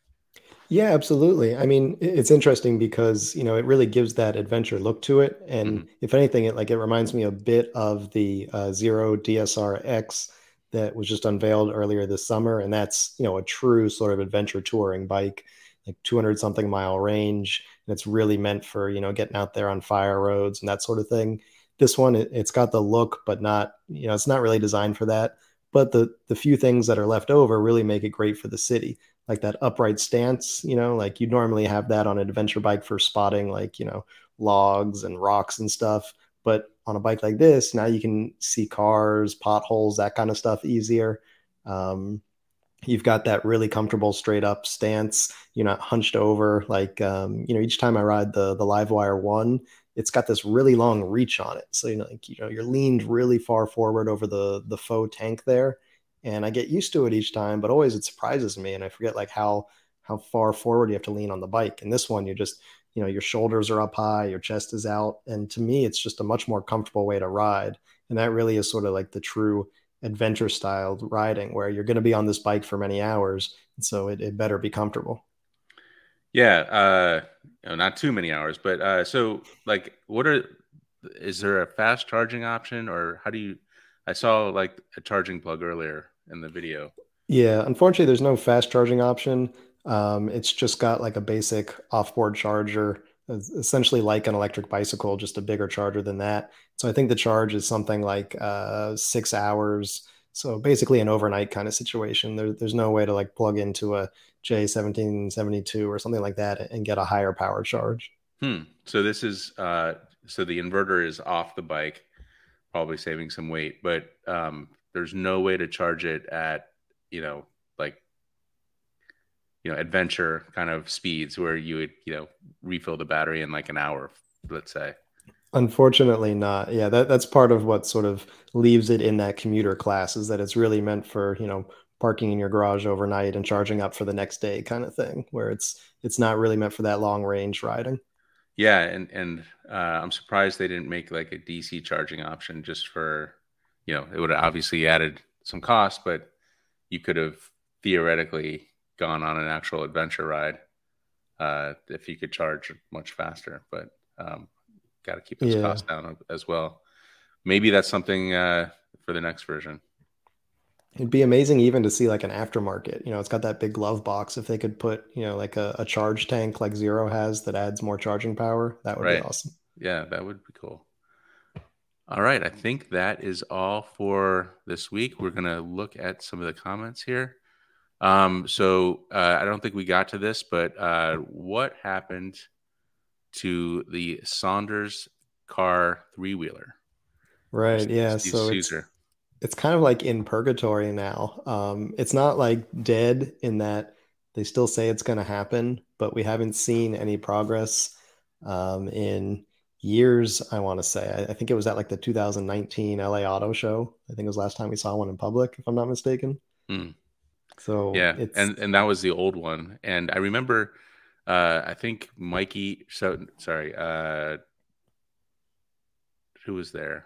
Yeah, absolutely. I mean, it's interesting because, it really gives that adventure look to it. And if anything, it reminds me a bit of the Zero DSR X that was just unveiled earlier this summer. And that's, a true sort of adventure touring bike, like 200 something mile range. And it's really meant for, getting out there on fire roads and that sort of thing. This one, it's got the look, but not, it's not really designed for that. But the few things that are left over really make it great for the city. Like that upright stance, like you'd normally have that on an adventure bike for spotting logs and rocks and stuff. But on a bike like this, now you can see cars, potholes, that kind of stuff easier. You've got that really comfortable straight up stance. You're not hunched over. Each time I ride the Livewire One, it's got this really long reach on it. So, you're leaned really far forward over the faux tank there. And I get used to it each time, but always it surprises me. And I forget how far forward you have to lean on the bike. And this one, you just, your shoulders are up high, your chest is out. And to me, it's just a much more comfortable way to ride. And that really is sort of like the true adventure style riding where you're going to be on this bike for many hours. And so it better be comfortable. Yeah. Not too many hours, but is there a fast charging option or I saw a charging plug earlier in the video. Yeah, unfortunately, there's no fast charging option. It's just got a basic offboard charger, essentially like an electric bicycle, just a bigger charger than that. So I think the charge is something 6 hours. So basically an overnight kind of situation. There's no way to plug into a J1772 or something like that and get a higher power charge. So this is, the inverter is off the bike, probably saving some weight, but there's no way to charge it at adventure kind of speeds where you would refill the battery in an hour, let's say. Unfortunately not. Yeah, that's part of what sort of leaves it in that commuter class, is that it's really meant for parking in your garage overnight and charging up for the next day kind of thing, where it's not really meant for that long range riding. Yeah, and I'm surprised they didn't make a DC charging option, just for, it would have obviously added some cost, but you could have theoretically gone on an actual adventure ride if you could charge much faster. But got to keep those costs down as well. Maybe that's something for the next version. It'd be amazing even to see like an aftermarket, you know, it's got that big glove box. If they could put, you know, like a charge tank like Zero has that adds more charging power, that would be awesome. Yeah, that would be cool. All right. I think that is all for this week. We're going to look at some of the comments here. So I don't think we got to this, but what happened to the SONDORS car three-wheeler? Right. Yeah. So it's kind of like in purgatory now. It's not like dead in that they still say it's going to happen, but we haven't seen any progress in years. I want to say, I think it was at like the 2019 LA Auto Show. I think it was last time we saw one in public, if I'm not mistaken. So yeah, and that was the old one. And I remember, I think Mikey. So sorry, who was there?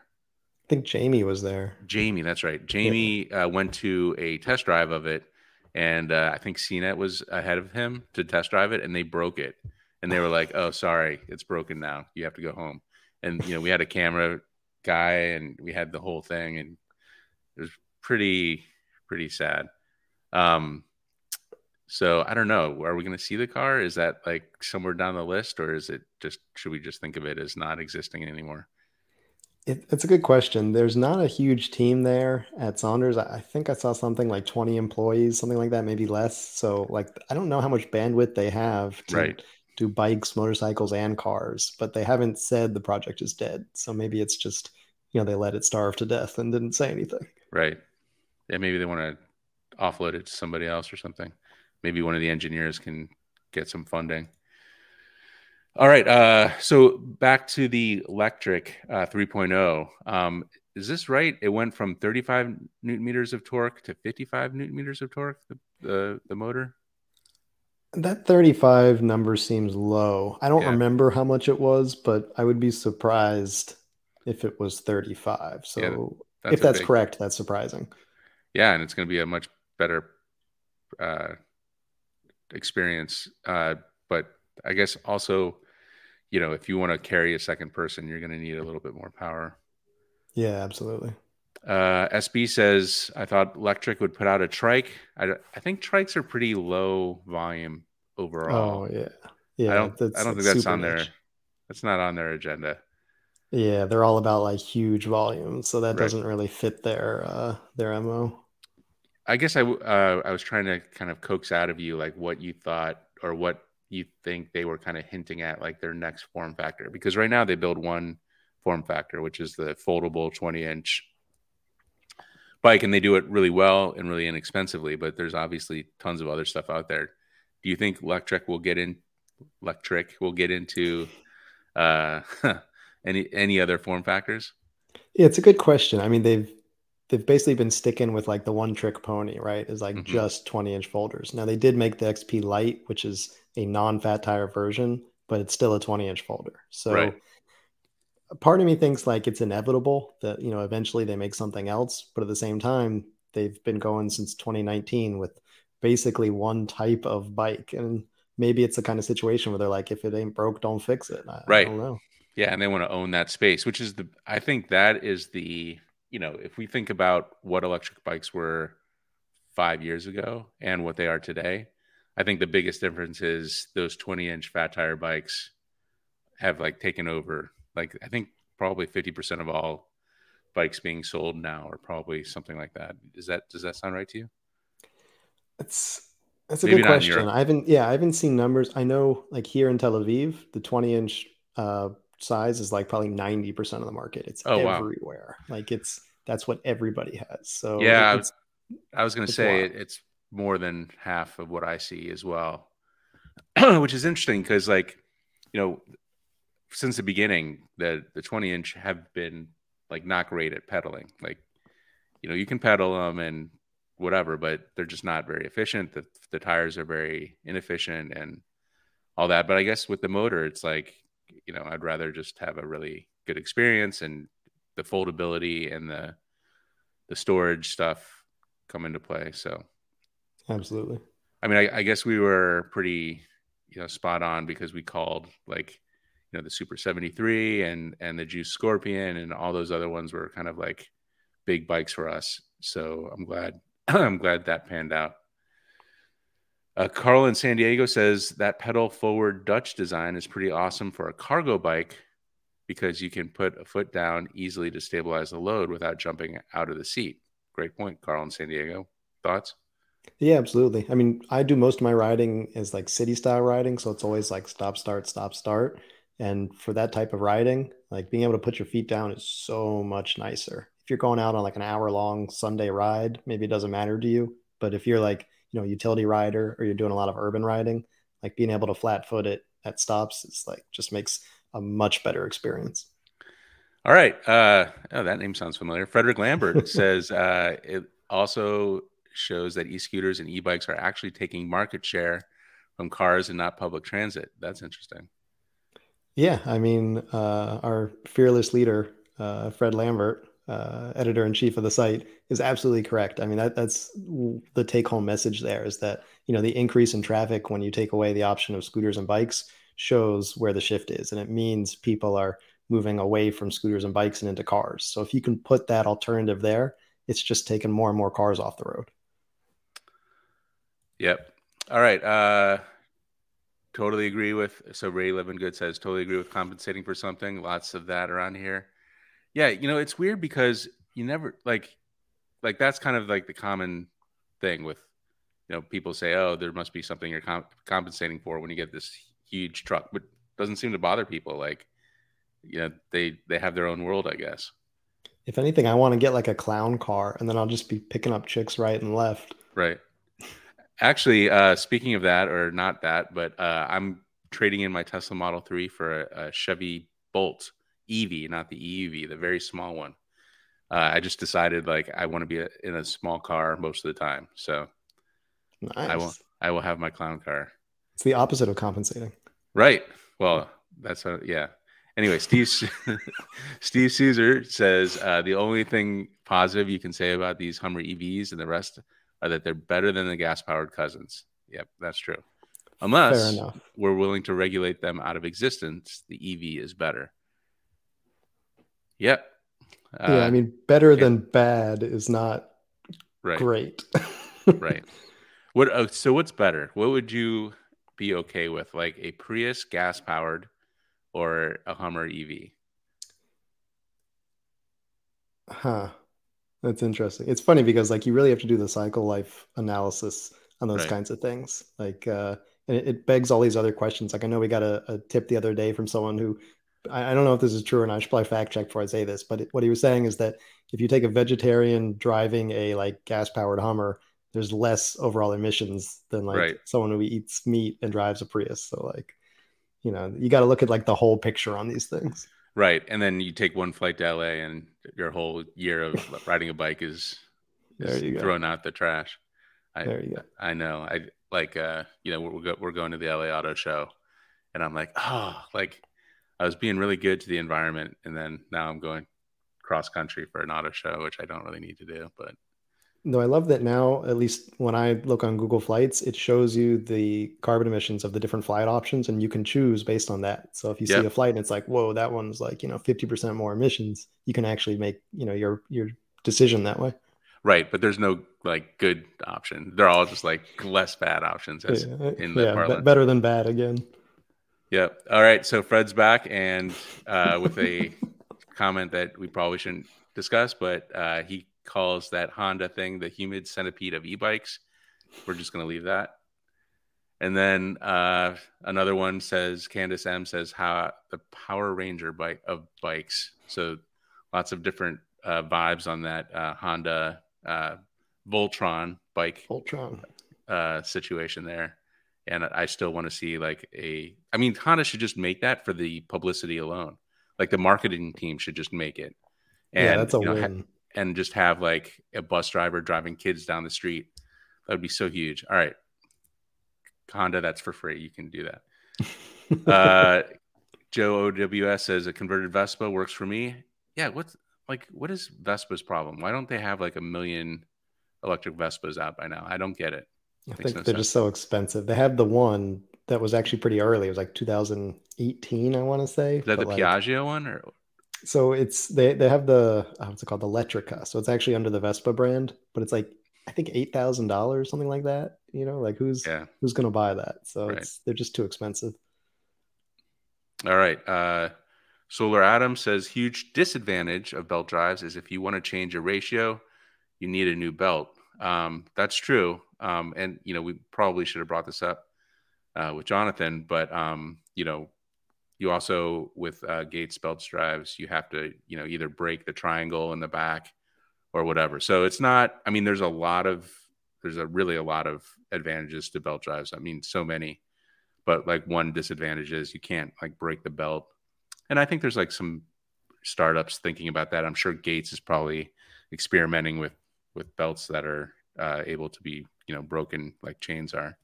I think Jamie was there. Jamie, that's right. Jamie went to a test drive of it, and I think CNET was ahead of him to test drive it, and they broke it. And they were like, "Oh, sorry, it's broken now. You have to go home." And you know, we had a camera guy, and we had the whole thing, and it was pretty sad. So I don't know, are we going to see the car? Is that like somewhere down the list, or is it just, should we just think of it as not existing anymore? It's a good question. There's not a huge team there at SONDORS. I think I saw something like 20 employees, something like that, maybe less. So like, I don't know how much bandwidth they have to do bikes, motorcycles, and cars, but they haven't said the project is dead. So maybe it's just, you know, they let it starve to death and didn't say anything. Right. And maybe they want to offload it to somebody else or something. Maybe one of the engineers can get some funding. All right. So back to the Lectric 3.0. Is this right? It went from 35 newton meters of torque to 55 newton meters of torque, the motor? That 35 number seems low. I don't remember how much it was, but I would be surprised if it was 35. So if that's correct, that's surprising. Yeah, and it's going to be a much better experience. But I guess also, you know, if you want to carry a second person, you're going to need a little bit more power. Yeah, absolutely. SB says, I thought Lectric would put out a trike. I think trikes are pretty low volume overall. Oh, yeah. I don't think that's on there. That's not on their agenda. Yeah, they're all about like huge volumes, so that doesn't really fit their MO. I guess I was trying to kind of coax out of you like what you thought or what you think they were kind of hinting at, like their next form factor, because right now they build one form factor, which is the foldable 20-inch bike, and they do it really well and really inexpensively. But there's obviously tons of other stuff out there. Do you think Lectric will get into? Any other form factors? Yeah, it's a good question. I mean, they've basically been sticking with like the one trick pony, right? It's like just 20-inch folders. Now they did make the XP Lite, which is a non-fat tire version, but it's still a 20-inch folder. So part of me thinks like it's inevitable that, you know, eventually they make something else, but at the same time, they've been going since 2019 with basically one type of bike. And maybe it's the kind of situation where they're like, if it ain't broke, don't fix it. I don't know. Yeah, and they want to own that space, which is I think that is the, you know, if we think about what electric bikes were 5 years ago and what they are today, I think the biggest difference is those 20-inch fat tire bikes have like taken over. Like I think probably 50% of all bikes being sold now are probably something like that. Does that sound right to you? That's a maybe good question. I haven't seen numbers. I know like here in Tel Aviv, the 20-inch size is like probably 90% of the market. It's everywhere. Wow. Like that's what everybody has. So yeah, I was going to say it's more than half of what I see as well, which is interesting because like, you know, since the beginning, the 20-inch have been like not great at pedaling. Like, you know, you can pedal them and whatever, but they're just not very efficient. The tires are very inefficient and all that. But I guess with the motor, it's like, you know, I'd rather just have a really good experience, and the foldability and the storage stuff come into play. So absolutely. I mean, I guess we were pretty, you know, spot on because we called like, you know, the Super 73 and the Juice Scorpion and all those other ones were kind of like big bikes for us. So I'm glad that panned out. Carl in San Diego says that pedal forward Dutch design is pretty awesome for a cargo bike because you can put a foot down easily to stabilize the load without jumping out of the seat. Great point, Carl in San Diego. Thoughts? Yeah, absolutely. I mean, I do most of my riding is like city style riding. So it's always like stop, start. And for that type of riding, like being able to put your feet down is so much nicer. If you're going out on like an hour long Sunday ride, maybe it doesn't matter to you. But if you're like, you know, utility rider, or you're doing a lot of urban riding, like being able to flat foot it at stops, it's like just makes a much better experience. All right. Oh, that name sounds familiar. Frederick Lambert says it also shows that e-scooters and e-bikes are actually taking market share from cars and not public transit. That's interesting. Yeah. I mean, our fearless leader, Fred Lambert, editor-in-chief of the site, is absolutely correct. I mean, that's the take-home message there, is that, you know, the increase in traffic when you take away the option of scooters and bikes shows where the shift is. And it means people are moving away from scooters and bikes and into cars. So if you can put that alternative there, it's just taking more and more cars off the road. Yep. All right. Totally agree with, so Ray Levingood says, totally agree with compensating for something. Lots of that around here. Yeah, you know, it's weird because you never like that's kind of like the common thing with, you know, people say, oh, there must be something you're compensating for when you get this huge truck, but it doesn't seem to bother people. Like, you know, they have their own world, I guess. If anything, I want to get like a clown car and then I'll just be picking up chicks right and left. Right. Actually, speaking of that, or not that, but I'm trading in my Tesla Model 3 for a Chevy Bolt. EV, not the EUV, the very small one. I just decided like I want to be in a small car most of the time. So nice. I will have my clown car. It's the opposite of compensating. Right. Well, that's a, yeah. Anyway, Steve Caesar says the only thing positive you can say about these Hummer EVs and the rest are that they're better than the gas-powered cousins. Yep, that's true. Unless we're willing to regulate them out of existence, the EV is better. Yep. Yeah, I mean, better than bad is not right. Great. Right. What? So what's better? What would you be okay with? Like a Prius gas-powered or a Hummer EV? Huh. That's interesting. It's funny because like you really have to do the cycle life analysis on those kinds of things. Like, and it begs all these other questions. Like I know we got a tip the other day from someone who, I don't know if this is true or not. I should probably fact check before I say this, but what he was saying is that if you take a vegetarian driving a like gas powered Hummer, there's less overall emissions than like someone who eats meat and drives a Prius. So like, you know, you got to look at like the whole picture on these things. Right. And then you take one flight to LA and your whole year of riding a bike is thrown out the trash. There you go. I know. I like, you know, we're going to the LA Auto Show and I'm like, oh, like, I was being really good to the environment, and then now I'm going cross country for an auto show, which I don't really need to do. But no, I love that now, at least when I look on Google Flights, it shows you the carbon emissions of the different flight options, and you can choose based on that. So if you see a flight and it's like, whoa, that one's like, you know, 50% more emissions, you can actually make, you know, your decision that way. Right. But there's no like good option. They're all just like less bad options in the parlance. Better than bad again. Yep. All right. So Fred's back and with a comment that we probably shouldn't discuss, but he calls that Honda thing the humid centipede of e-bikes. We're just going to leave that. And then another one says, Candace M says, how the Power Ranger bike of bikes. So lots of different vibes on that Honda Voltron bike situation there. And I still want to see like Honda should just make that for the publicity alone. Like the marketing team should just make it. And, that's a win. And just have like a bus driver driving kids down the street. That would be so huge. All right. Honda, that's for free. You can do that. Joe OWS says a converted Vespa works for me. Yeah. What is Vespa's problem? Why don't they have like a million electric Vespas out by now? I don't get it. I think they're just so expensive. They have the one that was actually pretty early. It was like 2018, I want to say. Is that the Piaggio one? Or? So it's they have the, what's it called? The Lectrica. So it's actually under the Vespa brand, but it's like, I think $8,000, something like that. You know, like who's going to buy that? So they're just too expensive. All right. Solar Adam says, huge disadvantage of belt drives is if you want to change your ratio, you need a new belt. That's true. And, you know, we probably should have brought this up with Jonathan, but, you know, you also with Gates belt drives, you have to, you know, either break the triangle in the back or whatever. So it's not, I mean, there's really a lot of advantages to belt drives. I mean, so many, but like one disadvantage is you can't like break the belt. And I think there's like some startups thinking about that. I'm sure Gates is probably experimenting with belts that are able to be, you know, broken like chains are.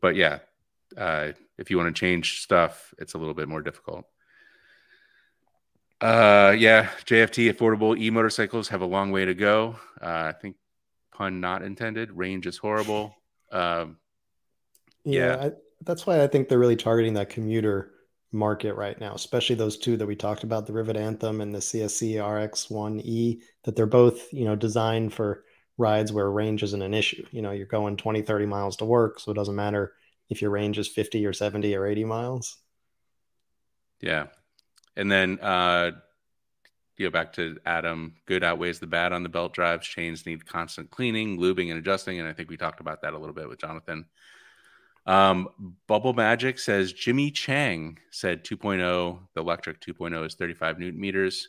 But yeah, if you want to change stuff, it's a little bit more difficult. Yeah, JFT affordable e-motorcycles have a long way to go. I think pun not intended. Range is horrible. That's why I think they're really targeting that commuter market right now, especially those two that we talked about, the Ryvid Anthem and the CSC RX1E, that they're both, you know, designed for rides where range isn't an issue. You know, you're going 20, 30 miles to work, so it doesn't matter if your range is 50 or 70 or 80 miles. Yeah. And then, you know, back to Adam, good outweighs the bad on the belt drives. Chains need constant cleaning, lubing, and adjusting. And I think we talked about that a little bit with Jonathan. Bubble Magic says, Jimmy Chang said 2.0, the electric 2.0 is 35 Newton meters.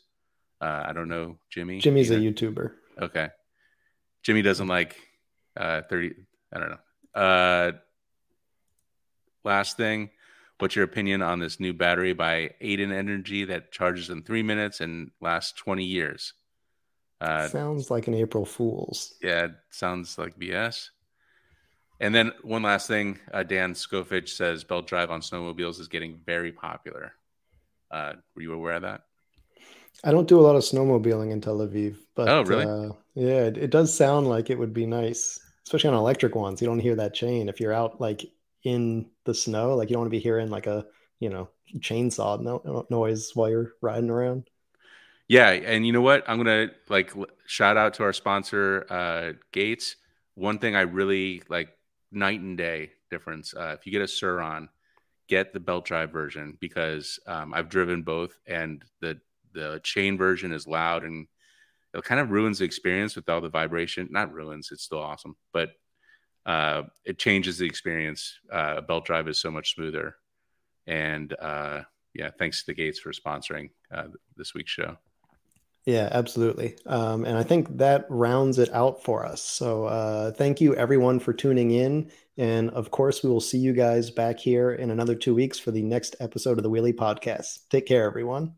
I don't know, Jimmy. Jimmy's either. A YouTuber. Okay. Jimmy doesn't like 30. I don't know. Last thing. What's your opinion on this new battery by Aiden Energy that charges in 3 minutes and lasts 20 years? Sounds like an April Fool's. Yeah, it sounds like BS. And then one last thing. Dan Skofich says belt drive on snowmobiles is getting very popular. Were you aware of that? I don't do a lot of snowmobiling in Tel Aviv. But, oh, really? Yeah, it does sound like it would be nice, especially on electric ones. You don't hear that chain if you're out like in the snow. Like you don't want to be hearing like a, you know, chainsaw noise while you're riding around. Yeah. And you know what, I'm gonna like shout out to our sponsor, Gates. One thing I really like, night and day difference, if you get a Suron, get the belt drive version, because I've driven both, and the chain version is loud and it kind of ruins the experience with all the vibration. Not ruins, it's still awesome, but it changes the experience. Belt drive is so much smoother. And yeah, thanks to the Gates for sponsoring this week's show. Yeah, absolutely. And I think that rounds it out for us. So thank you everyone for tuning in. And of course, we will see you guys back here in another 2 weeks for the next episode of the Wheel-E Podcast. Take care, everyone.